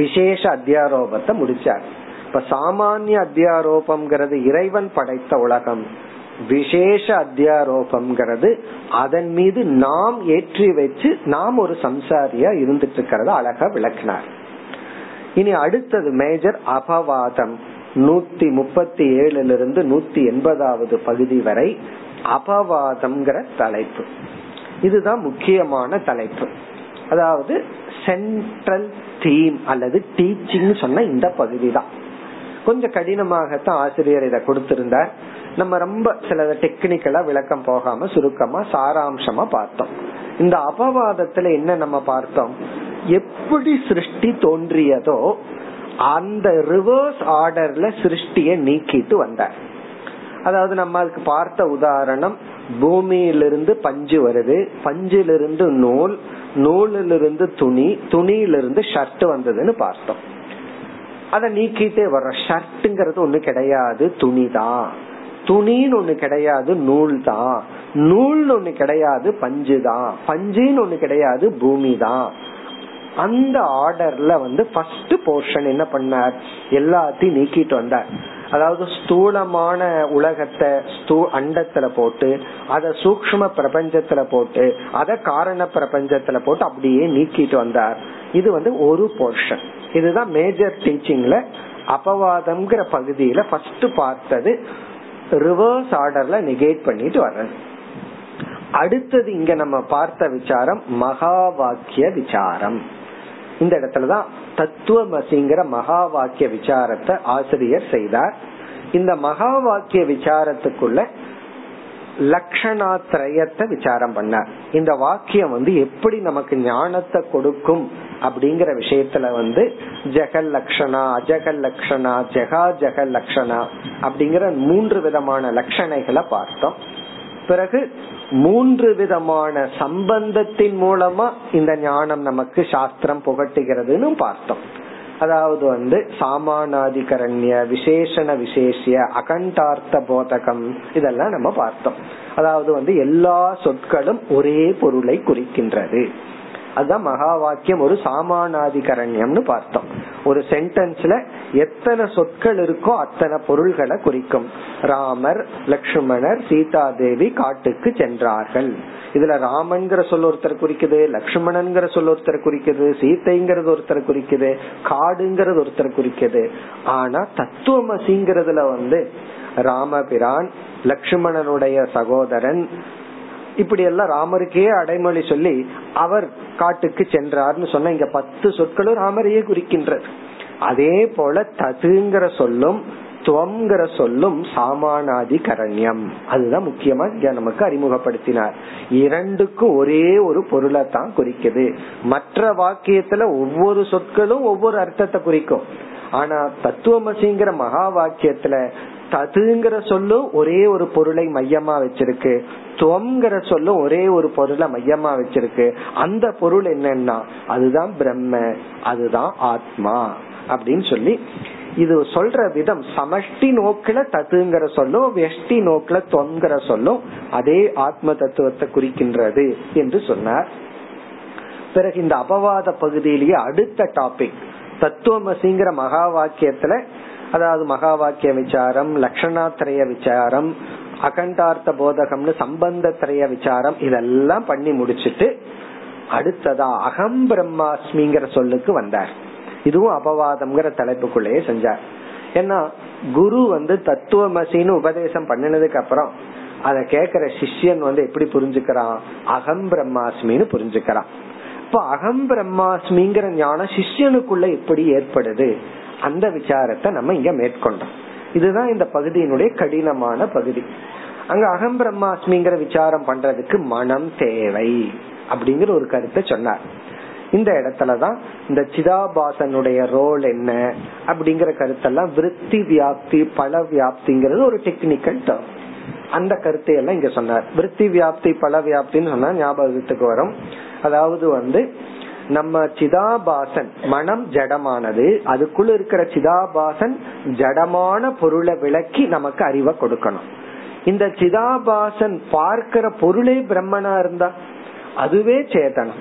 விசேஷ அத்தியாரோபத்தை முடிச்சார். இப்ப சாமானிய அத்தியாரோபம்ங்கிறது இறைவன் படைத்த உலகம். விசேஷ அத்தியாரோபம்ங்கிறது அதன் மீது நாம் ஏற்றி வச்சு நாம் ஒரு சம்சாரியா இருந்துட்டு இருக்கிறத அழகா விளக்கினார். இனி அடுத்தது மேஜர் அபவாதம். நூத்தி முப்பத்தி ஏழுல இருந்து நூத்தி எண்பதாவது பகுதி வரை அபவாதம்ங்கிற தலைப்பு. இதுதான் முக்கியமான தலைப்பு. அதாவது சென்ட்ரல் தீம் அல்லது டீச்சிங் சொன்ன இந்த பகுதி தான். கொஞ்சம் கடினமாகத்தான் ஆசிரியர் இதை கொடுத்திருந்தார். நம்ம ரொம்ப சில டெக்னிக்கலா விளக்கம் போகாம சுருக்கமா சாராம்சமா பார்த்தோம். இந்த அபவாதத்துல என்ன நம்ம பார்த்தோம், எப்படி சிருஷ்டி தோன்றியதோ அந்த ரிவர்ஸ் ஆர்டர்ல சிருஷ்டிய நீக்கிட்டு வந்தார். அதாவது நம்ம அதுக்கு பார்த்த உதாரணம், பூமியிலிருந்து பஞ்சு வருது, பஞ்சிலிருந்து நூல், நூலிலிருந்து துணி, துணியிலிருந்து ஷர்ட் வந்ததுன்னு பார்த்தோம். அத நீக்கிட்டே வர்ற, ஷர்ட்ங்கிறது ஒண்ணு கிடையாது, துணி தான். துணின்னு ஒண்ணு கிடையாது, நூல் தான். நூல்னு ஒண்ணு கிடையாது, பஞ்சு தான். பஞ்சுன்னு ஒண்ணு கிடையாது, பூமி தான். அந்த ஆர்டர்ல வந்து ஃபர்ஸ்ட் போர்ஷன் என்ன பண்ணார், எல்லாத்தையும் நீக்கிட்டு வந்தார். அதாவது ஸ்தூலமான உலகத்தை அண்டத்துல போட்டு அத சூக்ஷ்ம பிரபஞ்சத்துல போட்டு அத காரண பிரபஞ்சத்துல போட்டு அப்படியே நீக்கிட்டு வந்தார். இது வந்து ஒரு போர்ஷன். இதுதான் மேஜர் டீச்சிங்ல அபவாதம்ங்கிற பகுதியில ஃபர்ஸ்ட் பார்த்தது. ரிவர்ஸ் ஆர்டர்ல நெகேட் பண்ணிட்டு வர்றது. அடுத்தது இங்க நம்ம பார்த்த விசாரம் மகா வாக்கிய விசாரம். இந்த இடத்துலதான் தத்துவமசிங்கிற மகா வாக்கிய விசாரத்தை ஆசிரியர் செய்தார். இந்த மகா வாக்கிய விசாரத்துக்குள்ள லட்சணாத்ரயத்தை விசாரம் பண்ணார். இந்த வாக்கியம் வந்து எப்படி நமக்கு ஞானத்தை கொடுக்கும் அப்படிங்கிற விஷயத்துல வந்து ஜெகல் லட்சணா, அஜகல் லட்சணா, ஜெகா ஜெகல் லட்சணா அப்படிங்கிற மூன்று விதமான லட்சணைகளை பார்த்தோம். பிறகு மூன்று விதமான சம்பந்தத்தின் மூலமா இந்த ஞானம் நமக்கு சாஸ்திரம் புகட்டுகிறதுன்னு பார்த்தோம். அதாவது வந்து சாமானாதிகரண்ய, விசேஷண விசேஷிய, அகண்டார்த்த போதகம், இதெல்லாம் நம்ம பார்த்தோம். அதாவது வந்து எல்லா சொற்களும் ஒரே பொருளை குறிக்கின்றது. அதுதான் மகா வாக்கியம் ஒரு சாமானாதிகரண்யம்னு பார்த்தோம். ஒரு சென்டென்ஸ்ல எத்தனை சொற்கள் இருக்கோ அத்தனை பொருள்களை குறிக்கும். ராமர், லட்சுமணர், சீதா தேவி காட்டுக்கு சென்றார்கள். இதுல ராமன்கிற சொல் ஒருத்தர் குறிக்குது, லட்சுமணன்கிற சொல் ஒருத்தர் குறிக்குது, சீதைங்கிறது ஒருத்தர் குறிக்குது, காடுங்கிறது ஒருத்தர் குறிக்குது. ஆனா தத்துவமசிங்கிறதுல வந்து ராமபிரான், லட்சுமணனுடைய சகோதரன், இப்படி எல்லாம் ராமருக்கே அடைமொழி சொல்லி அவர் காட்டுக்கு சென்றார்னு சொன்ன இங்க பத்து சொற்களும் ராமரையே குறிக்கின்றது. அதே போல ததுங்கிற சொல்லும் துவங்கிற சொல்லும் சாமானாதிகரண்யம். அதுதான் முக்கியமா நமக்கு அறிமுகப்படுத்தினார். இரண்டுக்கும் ஒரே ஒரு பொருளை தான் குறிக்குது. மற்ற வாக்கியத்துல ஒவ்வொரு சொற்களும் ஒவ்வொரு அர்த்தத்தை குறிக்கும். ஆனா தத்துவமசிங்கிற மகா வாக்கியத்துல ததுங்கிற சொல்லும் ஒரே ஒரு பொருளை மையமா வச்சிருக்கு, துவங்கிற சொல்லும் ஒரே ஒரு பொருளை மையமா வச்சிருக்கு. அந்த பொருள் என்னன்னா அதுதான் பிரம்ம, அதுதான் ஆத்மா அப்படின்னு சொல்லி இது சொல்ற விதம் சமஷ்டி நோக்கில தத்துங்கிற சொல்லும், வெஷ்டி நோக்கில துவங்கிற சொல்லும் அதே ஆத்ம தத்துவத்தை குறிக்கின்றது என்று சொன்னார். பிறகு இந்த அபவாத பகுதியிலேயே அடுத்த டாபிக் தத்துவமசிங்கிற மகா வாக்கியத்துல, அதாவது மகா வாக்கிய விசாரம், லட்சணாத்ரய விசாரம், அகண்டார்த்த போதகம்னு சம்பந்தத்ரய விசாரம், இதெல்லாம் பண்ணி முடிச்சிட்டு அடுத்ததா அகம் பிரம்மாஸ்மிங்கிற சொல்லுக்கு வந்தார். இதுவும் அபவாதம்ங்கிற தலைப்புக்குள்ளேயே செஞ்சார். ஏன்னா குரு வந்து தத்துவமசின்னு உபதேசம் பண்ணினதுக்கு அப்புறம் அதை கேக்குற சிஷ்யன் வந்து எப்படி புரிஞ்சுக்கிறான், அகம் பிரம்மாஸ்மின்னு புரிஞ்சுக்கிறான். இப்ப அகம் பிரம்மாஸ்மிங்கிற ஞானம் சிஷ்யனுக்குள்ள எப்படி ஏற்படுது, அந்த விசாரத்தை நம்ம இங்க மேற்கொண்டோம். இதுதான் இந்த பகுதியினுடைய கடினமான பகுதி. அங்க அகம் பிரம்மாஸ்மிங்கிற விசாரம் பண்றதுக்கு மனம் தேவை அப்படிங்கிற ஒரு கருத்தை சொன்னார். இந்த இடத்துலதான் இந்த சிதாபாசனுடைய ரோல் என்ன அப்படிங்கிற கருத்தெல்லாம் விருத்தி வியாப்தி பல வியாப்திங்கிறது ஒரு டெக்னிக்கல் டேர்ம். அந்த கருத்தையெல்லாம் இங்க சொன்னார். விருத்தி வியாப்தி பல வியாப்தின்னு சொன்னா ஞாபகத்துக்கு வரும். அதாவது வந்து நம்ம சிதாபாசன் மனம் ஜடமானது, அதுக்குள்ள இருக்கிற சிதாபாசன் ஜடமான பொருளை விளக்கி நமக்கு அறிவை கொடுக்கணும். இந்த சிதாபாசன் பார்க்கிற பொருளே பிரம்மனா இருந்தா அதுவே சேதனம்.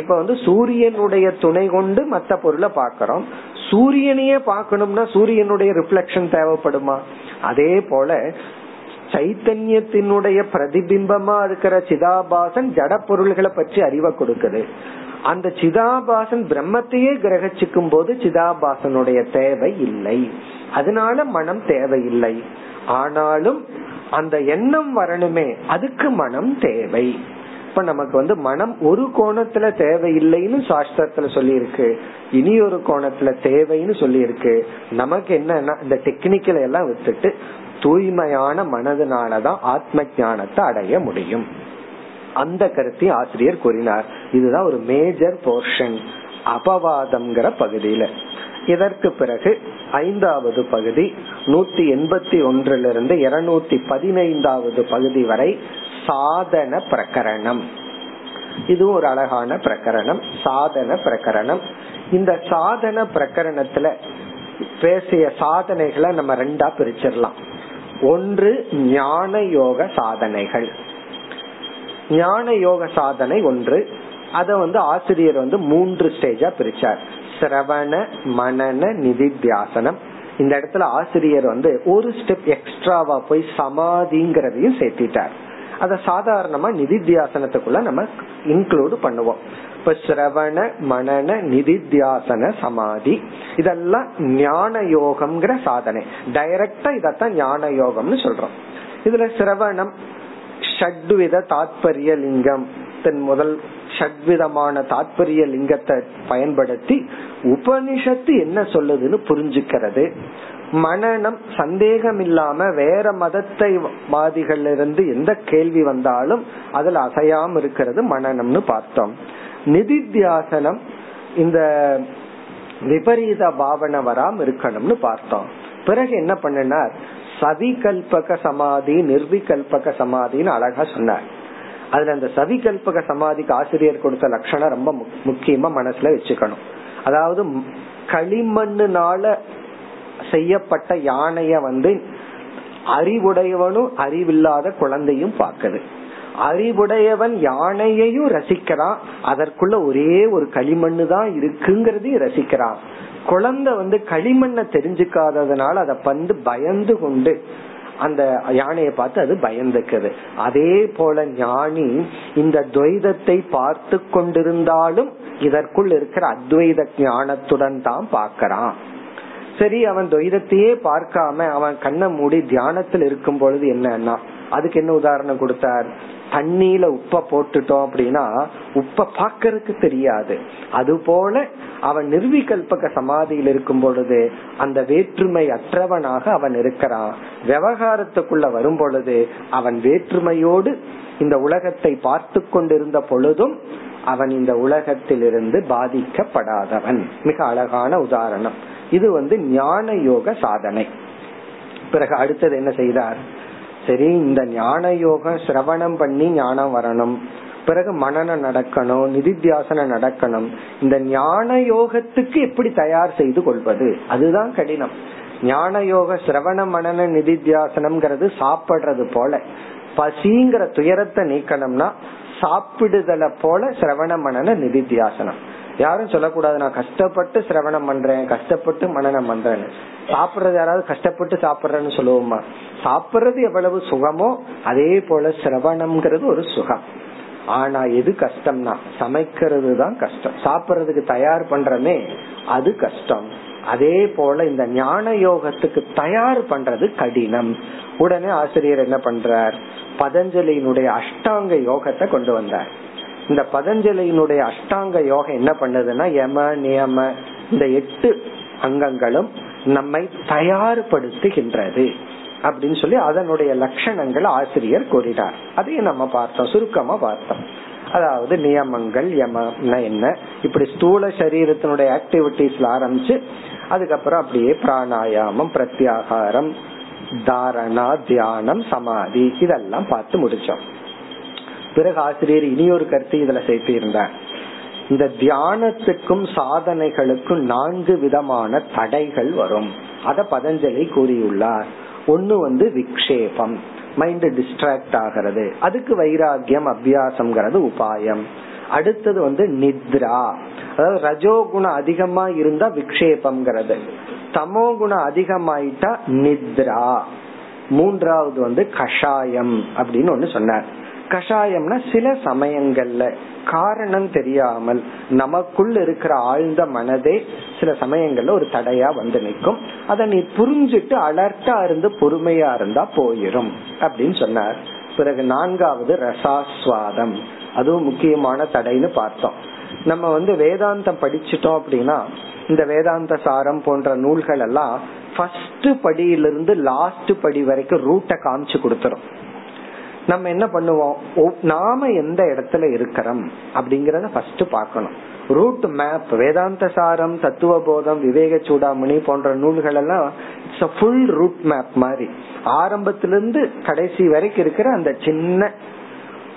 இப்ப வந்து சூரியனுடைய துணை கொண்டு மற்ற பொருளை பார்க்கிறோம். சூரியனையே பார்க்கணும்னா சூரியனுடைய ரிஃப்ளெக்ஷன் தேவைப்படுமா? அதே போல சைத்தன்யத்தினுடைய பிரதிபிம்பமா இருக்கிற சிதாபாசன் ஜட பொருள்களை பற்றி அறிவை கொடுக்குது. அந்த சிதாபாசன் பிரம்மத்தையே கிரகிச்சுக்கும் போது சிதாபாசனுடைய தேவை இல்லை, அதனால மனம் தேவையில்லை. ஆனாலும் அந்த எண்ணம் வரணுமே, அதுக்கு மனம் தேவை. இப்ப நமக்கு வந்து மனம் ஒரு கோணத்துல தேவையில்லைன்னு சாஸ்திரத்துல சொல்லி இருக்கு, இனி ஒரு கோணத்துல தேவைன்னு சொல்லி இருக்கு. நமக்கு என்னன்னா இந்த டெக்னிக்கல எல்லாம் விட்டுட்டு தூய்மையான மனதுனாலதான் ஆத்ம ஞானத்தை அடைய முடியும். அந்த கருத்தை ஆசிரியர் கூறினார். இதுதான் ஒரு மேஜர் போர்ஷன் அபவாதம்ங்கிற பகுதியில. இதற்கு பிறகு ஐந்தாவது பகுதி நூத்தி எண்பத்தி ஒன்றிலிருந்து இருநூத்தி பதினைந்தாவது பகுதி வரை சாதன பிரகரணம். இது ஒரு அழகான பிரகரணம், சாதன பிரகரணம். இந்த சாதன பிரகரணத்துல பேசிய சாதனைகளை நம்ம ரெண்டா பிரிச்சிடலாம். ஒன்று ஞான யோக சாதனைகள், ஞான யோக சாதனை ஒன்று, அத வந்து ஆசிரியர் வந்து மூன்று ஸ்டேஜா பிரிச்சார், சிரவண மனன நிதித்தியாசனம். இந்த இடத்துல ஆசிரியர் வந்து ஒரு ஸ்டெப் எக்ஸ்ட்ராவா போய் சமாதிங்கிறதையும் சேர்த்திட்டார். அத சாதாரணமா நிதித்தியாசனத்துக்குள்ள நம்ம இன்க்ளூடு பண்ணுவோம். இப்ப சிரவண மனன நிதித்தியாசன சமாதி இதெல்லாம் ஞான யோகம்ங்கிற சாதனை. டைரக்டா இதத்தான் ஞான யோகம்னு சொல்றோம். இதுல சிரவணம் ஷட்வித தாத்பரிய லிங்கம் முதல் ஷட்விதமான தாத்பரிய லிங்கத்தை பயன்படுத்தி உபனிஷத்து என்ன சொல்லுதுன்னு புரிஞ்சுக்கிறது. மனனம் சந்தேகம் இல்லாம வேற மதத்தை வாதிகள் இருந்து எந்த கேள்வி வந்தாலும் அதுல அசையாம இருக்கிறது மனனம்னு பார்த்தோம். நிதித்தியாசனம் இந்த விபரீத பாவனை வராம இருக்கணும்னு பார்த்தோம். பிறகு என்ன பண்ணனார், சவிகல்பக சமாதி நிர்விகல்பக சமாதின்னு அழகா சொன்னார். அதுல அந்த சவிகல்பக சமாதிக்கு ஆசிரியர் கொடுத்த லட்சணம் ரொம்ப முக்கியமா மனசுல வச்சுக்கணும். அதாவது களிமண்ணுனால செய்யப்பட்ட யானைய வந்து அறிவுடையவனும் அறிவில்லாத குழந்தையும் பார்க்குது. அறிவுடையவன் யானையையும் ரசிக்கிறான், அதற்குள்ள ஒரே ஒரு களிமண்ணு தான் இருக்குங்கிறதையும் ரசிக்கிறான். குழந்தை வந்து களிமண்ண தெரிஞ்சுக்காததுனால அத பந்து பயந்து கொண்டு அந்த யானையை பார்த்து அது பயந்துக்குது. அதே போல ஞானி இந்த துவைதத்தை பார்த்து கொண்டிருந்தாலும் இதற்குள் இருக்கிற அத்வைத ஞானத்துடன் தான் பார்க்கிறான். சரி, அவன் துவைதத்தையே பார்க்காம அவன் கண்ணை மூடி தியானத்தில் இருக்கும் பொழுது என்னன்னா, அதுக்கு என்ன உதாரணம் கொடுத்தார், தண்ணியில உப்ப போட்டுட்டோம் அப்படின்னா உப்ப பாக்கறதுக்கு தெரியாது. அது போல அவன் நிர்விகல்பக சமாதியில் இருக்கும் பொழுது அந்த வேற்றுமை அற்றவனாக அவன் இருக்கிறான். விவகாரத்துக்குள்ள வரும் பொழுது அவன் வேற்றுமையோடு இந்த உலகத்தை பார்த்து கொண்டிருந்த பொழுதும் அவன் இந்த உலகத்திலிருந்து பாதிக்கப்படாதவன். மிக அழகான உதாரணம். இது வந்து ஞான யோக சாதனை. பிறகு அடுத்தது என்ன செய்தார், சரி இந்த ஞான யோகம் சிரவணம் பண்ணி ஞானம் வரணும், பிறகு மனனம் நடக்கணும், நிதித்தியாசனம் நடக்கணும். இந்த ஞான யோகத்துக்கு எப்படி தயார் செய்து கொள்வது, அதுதான் கடினம். ஞான யோக சிரவண மனன நிதித்தியாசனம்ங்கிறது சாப்பிடுறது போல. பசிங்கிற துயரத்தை நீக்கணும்னா சாப்பிடுதலை போல சிரவண மனன நிதித்தியாசனம். யாரும் சொல்லக்கூடாது நான் கஷ்டப்பட்டு சிரவணம் பண்றேன், கஷ்டப்பட்டு மனனம் பண்றேன்னு. சாப்பிடுறது யாராவது கஷ்டப்பட்டு சாப்பிடுறேன்னு சொல்லுவோமா? சாப்பிடுறது எவ்வளவு சுகமோ அதே போல சிரவணம்ங்கிறது ஒரு சுகம். ஆனா எது கஷ்டம்னா சமைக்கிறது தான் கஷ்டம். சாப்பிடுறதுக்கு தயார் பண்றமே அது கஷ்டம். அதே போல இந்த ஞான யோகத்துக்கு தயார் பண்றது கடினம். உடனே ஆசிரியர் என்ன பண்றார், பதஞ்சலியினுடைய அஷ்டாங்க யோகத்தை கொண்டு வந்தார். இந்த பதஞ்சலியினுடைய அஷ்டாங்க யோகம் என்ன பண்ணுதுன்னா, யம நியம இந்த எட்டு அங்கங்களும் நம்மை தயார்படுத்துகின்றது அப்படின்னு சொல்லி அதனுடைய லட்சணங்களை ஆசிரியர் கூறினார். அதையும் நம்ம பார்த்தோம், சுருக்கமா பார்த்தோம். அதாவது நியமங்கள் யமம்னா என்ன, இப்படி ஸ்தூல சரீரத்தினுடைய ஆக்டிவிட்டிஸ்ல ஆரம்பிச்சு அதுக்கப்புறம் அப்படியே பிராணாயாமம், பிரத்யாகாரம், தாரணா, தியானம், சமாதி இதெல்லாம் பார்த்து முடிச்சோம். பிறகு ஆசிரியர் இனி ஒரு கருத்து இதுல சேர்த்து இருந்தார். இந்த தியானத்துக்கும் சாதனைகளுக்கும் நான்கு விதமான தடைகள் வரும். அத பதஞ்சலி கூறியுள்ளார். ஒன்னு வந்து விக்ஷேபம், மைண்ட் டிஸ்ட்ராக்ட் ஆகிறது, அதுக்கு வைராகியம் அபியாசம்ங்கிறது உபாயம். அடுத்தது வந்து நித்ரா, அதாவது ரஜோகுணம் அதிகமா இருந்தா விக்ஷேபம்ங்கிறது, தமோ குணம் அதிகமாயிட்டா நித்ரா. மூன்றாவது வந்து கஷாயம் அப்படின்னு ஒன்னு சொன்னார். கஷாயம்னா சில சமயங்கள்ல காரணம் தெரியாமல் நமக்குள் இருக்கிற ஆழ்ந்த மனதே சில சமயங்கள்ல ஒரு தடையா வந்து நிற்கும். அதை நீ புரிஞ்சிட்டு அலர்ட்டா இருந்து பொறுமையா இருந்தா போயிரும் அப்படின்னு சொன்னார். பிறகு நான்காவது ரசாஸ்வாதம், அதுவும் முக்கியமான தடைன்னு பார்த்தோம். நம்ம வந்து வேதாந்தம் படிச்சுட்டோம் அப்படின்னா இந்த வேதாந்த சாரம் போன்ற நூல்கள் எல்லாம் ஃபர்ஸ்ட் படியிலிருந்து லாஸ்ட் படி வரைக்கும் ரூட்டை காமிச்சு கொடுத்துரும். நம்ம என்ன பண்ணுவோம், நாம எந்த இடத்துல இருக்கிறோம் அப்படிங்கறத ஃபர்ஸ்ட் பார்க்கணும். ரூட் மேப், வேதாந்த சாரம், தத்துவ போதம், விவேக சூடாமணி போன்ற நூல்கள் எல்லாம் it's a full route map மாதிரி ஆரம்பத்திலிருந்து கடைசி வரைக்கும் இருக்கிற அந்த சின்ன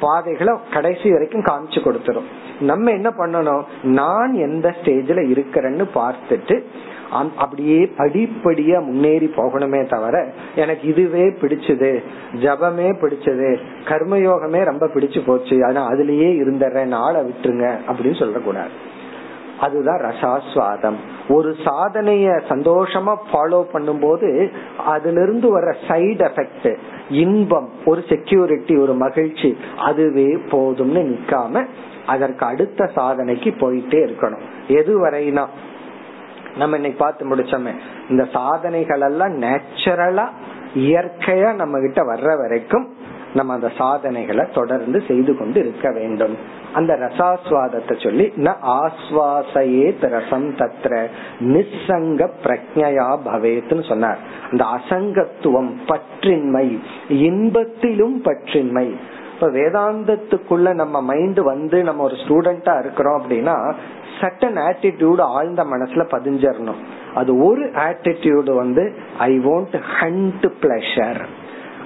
பாதைகளை கடைசி வரைக்கும் காமிச்சு கொடுத்துரும். நம்ம என்ன பண்ணணும், நான் எந்த ஸ்டேஜ்ல இருக்கிறேன்னு பார்த்துட்டு அப்படியே படிப்படியா முன்னேறி போகணுமே தவிர எனக்கு இதுவே பிடிச்சது, ஜபமே பிடிச்சது, கர்மயோகமே ரொம்ப பிடிச்சு போச்சு, ஆனா அதுலயே இருந்துறேன், ஆளை விட்டுருங்க அப்படின்னு சொல்லக்கூடாது. அதுதான் ரசாஸ்வாதம். ஒரு சாதனைய சந்தோஷமா ஃபாலோ பண்ணும் போது அதுல இருந்து வர சைடு எஃபெக்ட், இன்பம், ஒரு செக்யூரிட்டி, ஒரு மகிழ்ச்சி, அதுவே போதும்னு நிக்காம அதற்கு அடுத்த சாதனைக்கு போயிட்டே இருக்கணும். எது வரையினா நம்ம இன்னைக்கு பார்த்து முடிச்சோமே, இந்த சாதனைகள் எல்லாம் நேச்சுரலா இயற்கையா நம்ம கிட்ட வர்ற வரைக்கும் நம்ம அந்த சாதனைகளை தொடர்ந்து செய்து கொண்டு இருக்க வேண்டும். அந்த ரசாஸ்வாதத்தை சொல்லி ந ஆஸ்வாசயேத் ரசம் தத்ர நிசங்க பிரக்ஞயா பவேத்னு சொன்னார். அந்த அசங்கத்துவம், பற்றின்மை, இன்பத்திலும் பற்றின்மை. இப்ப வேதாந்தத்துக்குள்ள நம்ம மைண்ட் வந்து நம்ம ஒரு ஸ்டூடெண்டா இருக்கிறோம் அப்படின்னா சட்டன் ஆட்டிடியூட் ஆழ்ந்த மனசுல பதிஞ்சிடணும். அது ஒரு ஆட்டிடியூடு வந்து ஐ வாண்ட் ஹண்ட் பிளஷர்,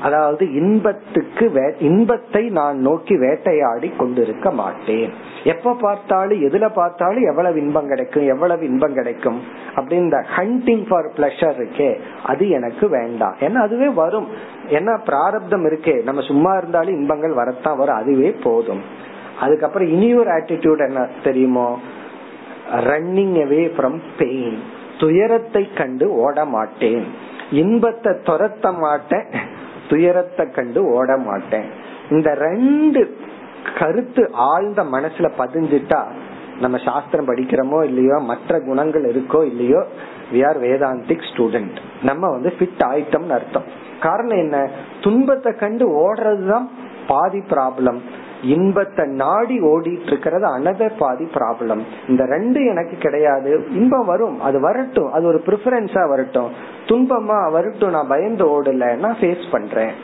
அதாவது இன்பத்துக்கு இன்பத்தை நான் நோக்கி வேட்டையாடி கொண்டிருக்க மாட்டேன். எப்ப பார்த்தாலும் எதுல பார்த்தாலும் எவ்வளவு இன்பம் கிடைக்கும், எவ்வளவு இன்பம் கிடைக்கும் அப்படின்னு இந்த ஹண்டிங் ஃபார் பிளஷர் இருக்கே, அது எனக்கு வேண்டாம். ஏன்னா அதுவே வரும், ஏன்னா பிராரப்தம் இருக்கே, நம்ம சும்மா இருந்தாலும் இன்பங்கள் வரத்தான் வரும், அதுவே போதும். அதுக்கப்புறம் இனி ஒரு ஆட்டிடியூட் என்ன தெரியுமோ, ரன்னிங் அவே ஃப்ரம் பெயின், துயரத்தை கண்டு ஓட மாட்டேன், இன்பத்தை துரத்த மாட்டேன், துயரத்தை கண்டு ஓட மாட்டேன். இந்த ரெண்டு கருத்து ஆழ்ந்த மனசுல பதிஞ்சிட்டா நம்ம சாஸ்திரம் படிக்கிறோமோ இல்லையோ, மற்ற குணங்கள் இருக்கோ இல்லையோ, we are Vedantic student, நம்ம வந்து ஃபிட் ஆயிட்டோம்னு அர்த்தம். காரணம் என்ன, துன்பத்தை கண்டு ஓடுறதுதான் பாதி ப்ராப்ளம், இன்பத்தை நாடி ஓடிட்டு இருக்கிறது அனதர் பாதி ப்ராப்ளம். இந்த ரெண்டு எனக்கு கிடையாது, இன்பம் வரும், அது வரட்டும், அது ஒரு பிரிஃபரன்ஸா வரட்டும், துன்பமா வரட்டும், நான் பயந்து ஓடல, நான் ஃபேஸ் பண்றேன்.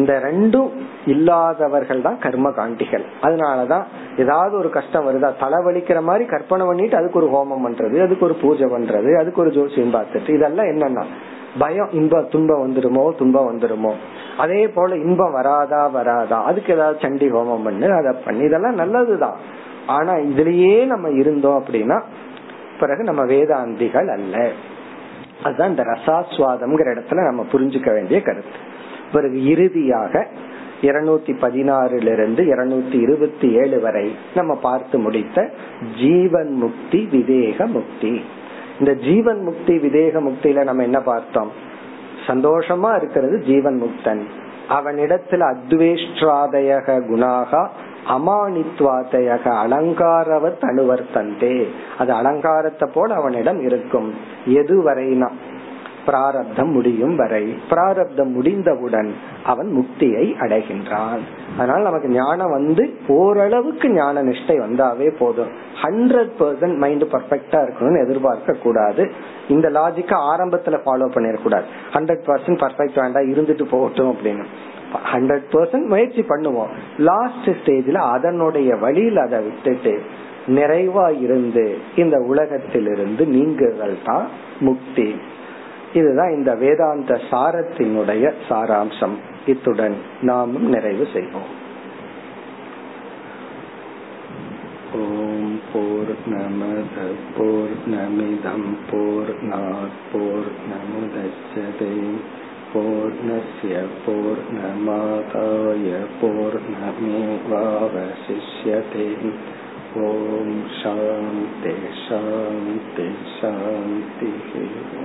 இந்த ரெண்டும் இல்லாதவர்கள் தான் கர்ம காண்டிகள். அதனாலதான் ஏதாவது ஒரு கஷ்டம் வருதா, தலைவலிக்கிற மாதிரி கற்பனை பண்ணிட்டு அதுக்கு ஒரு ஹோமம் பண்றது, அதுக்கு ஒரு பூஜை பண்றது, அதுக்கு ஒரு ஜோசியம் பார்த்துட்டு, இதெல்லாம் என்னன்னா பயம், இன்ப துன்பம் வந்துருமோ, துன்பம் வந்துருமோ. அதே போல இன்பம் வராதா வராதா, அதுக்கு ஏதாவது சண்டி ஹோமம் பண்ணு, அதை பண்ணு, இதெல்லாம் நல்லதுதான். ஆனா இதுலயே நம்ம இருந்தோம் அப்படின்னா பிறகு நம்ம வேதாந்திகள் அல்ல. அதுதான் இந்த ரசாஸ்வாதம்ங்கிற இடத்துல நம்ம புரிஞ்சுக்க வேண்டிய கருத்து. பிறகு இறுதியாக இருநூத்தி பதினாறுல இருந்து இருநூத்தி இருபத்தி ஏழு வரை நம்ம பார்த்து முடித்த ஜீவன் முக்தி, விவேக முக்தி. இந்த ஜீவன் முக்தி, விவேக முக்தியில நம்ம என்ன பார்த்தோம், சந்தோஷமா இருக்கிறது ஜீவன் முக்தன், அவனிடத்துல அத்வேஷ்டாதயக குணாக அமானித்வாதயக அலங்காரவத் அனுவர்த்தந்தே, அது அலங்காரத்தை போல அவனிடம் இருக்கும். எது வரைனா பிராரப்தம் முடியும் வரை. பிராரப்தம் முடிந்தவுடன் அவன் முக்தியை அடைகின்றான். அதனால நமக்கு ஞானம் வந்து ஓரளவுக்கு ஞான நிஷ்டை வந்தாவே போதும். ஹண்ட்ரட் பர்சன்ட் மைண்ட் பர்ஃபெக்டா இருக்கணும்னு எதிர்பார்க்க கூடாது. இந்த லாஜிக்கா ஆரம்பத்துல ஃபாலோ பண்ணிடக்கூடாது. ஹண்ட்ரட் பர்சன்ட் பர்ஃபெக்ட் வேண்டாம், இருந்துட்டு போகட்டும் அப்படின்னு ஹண்ட்ரட் பர்சன்ட் முயற்சி பண்ணுவோம். லாஸ்ட் ஸ்டேஜ்ல அதனுடைய வழியில் அதை விட்டுட்டு நிறைவா இருந்து இந்த உலகத்திலிருந்து நீங்குதல் தான் முக்தி. இதுதான் இந்த வேதாந்த சாரத்தினுடைய சாராம்சம். இத்துடன் நாமும் நிறைவு செய்வோம். ஓம் பூர்ணமத பூர்ணமிதம் பூர்ணாத் பூர்ணமுதச்யதே பூர்ணஸ்ய பூர்ணமாதாய பூர்ணமேவாவசிஷ்யதே. ஓம் சாந்தி சாந்தி சாந்தி.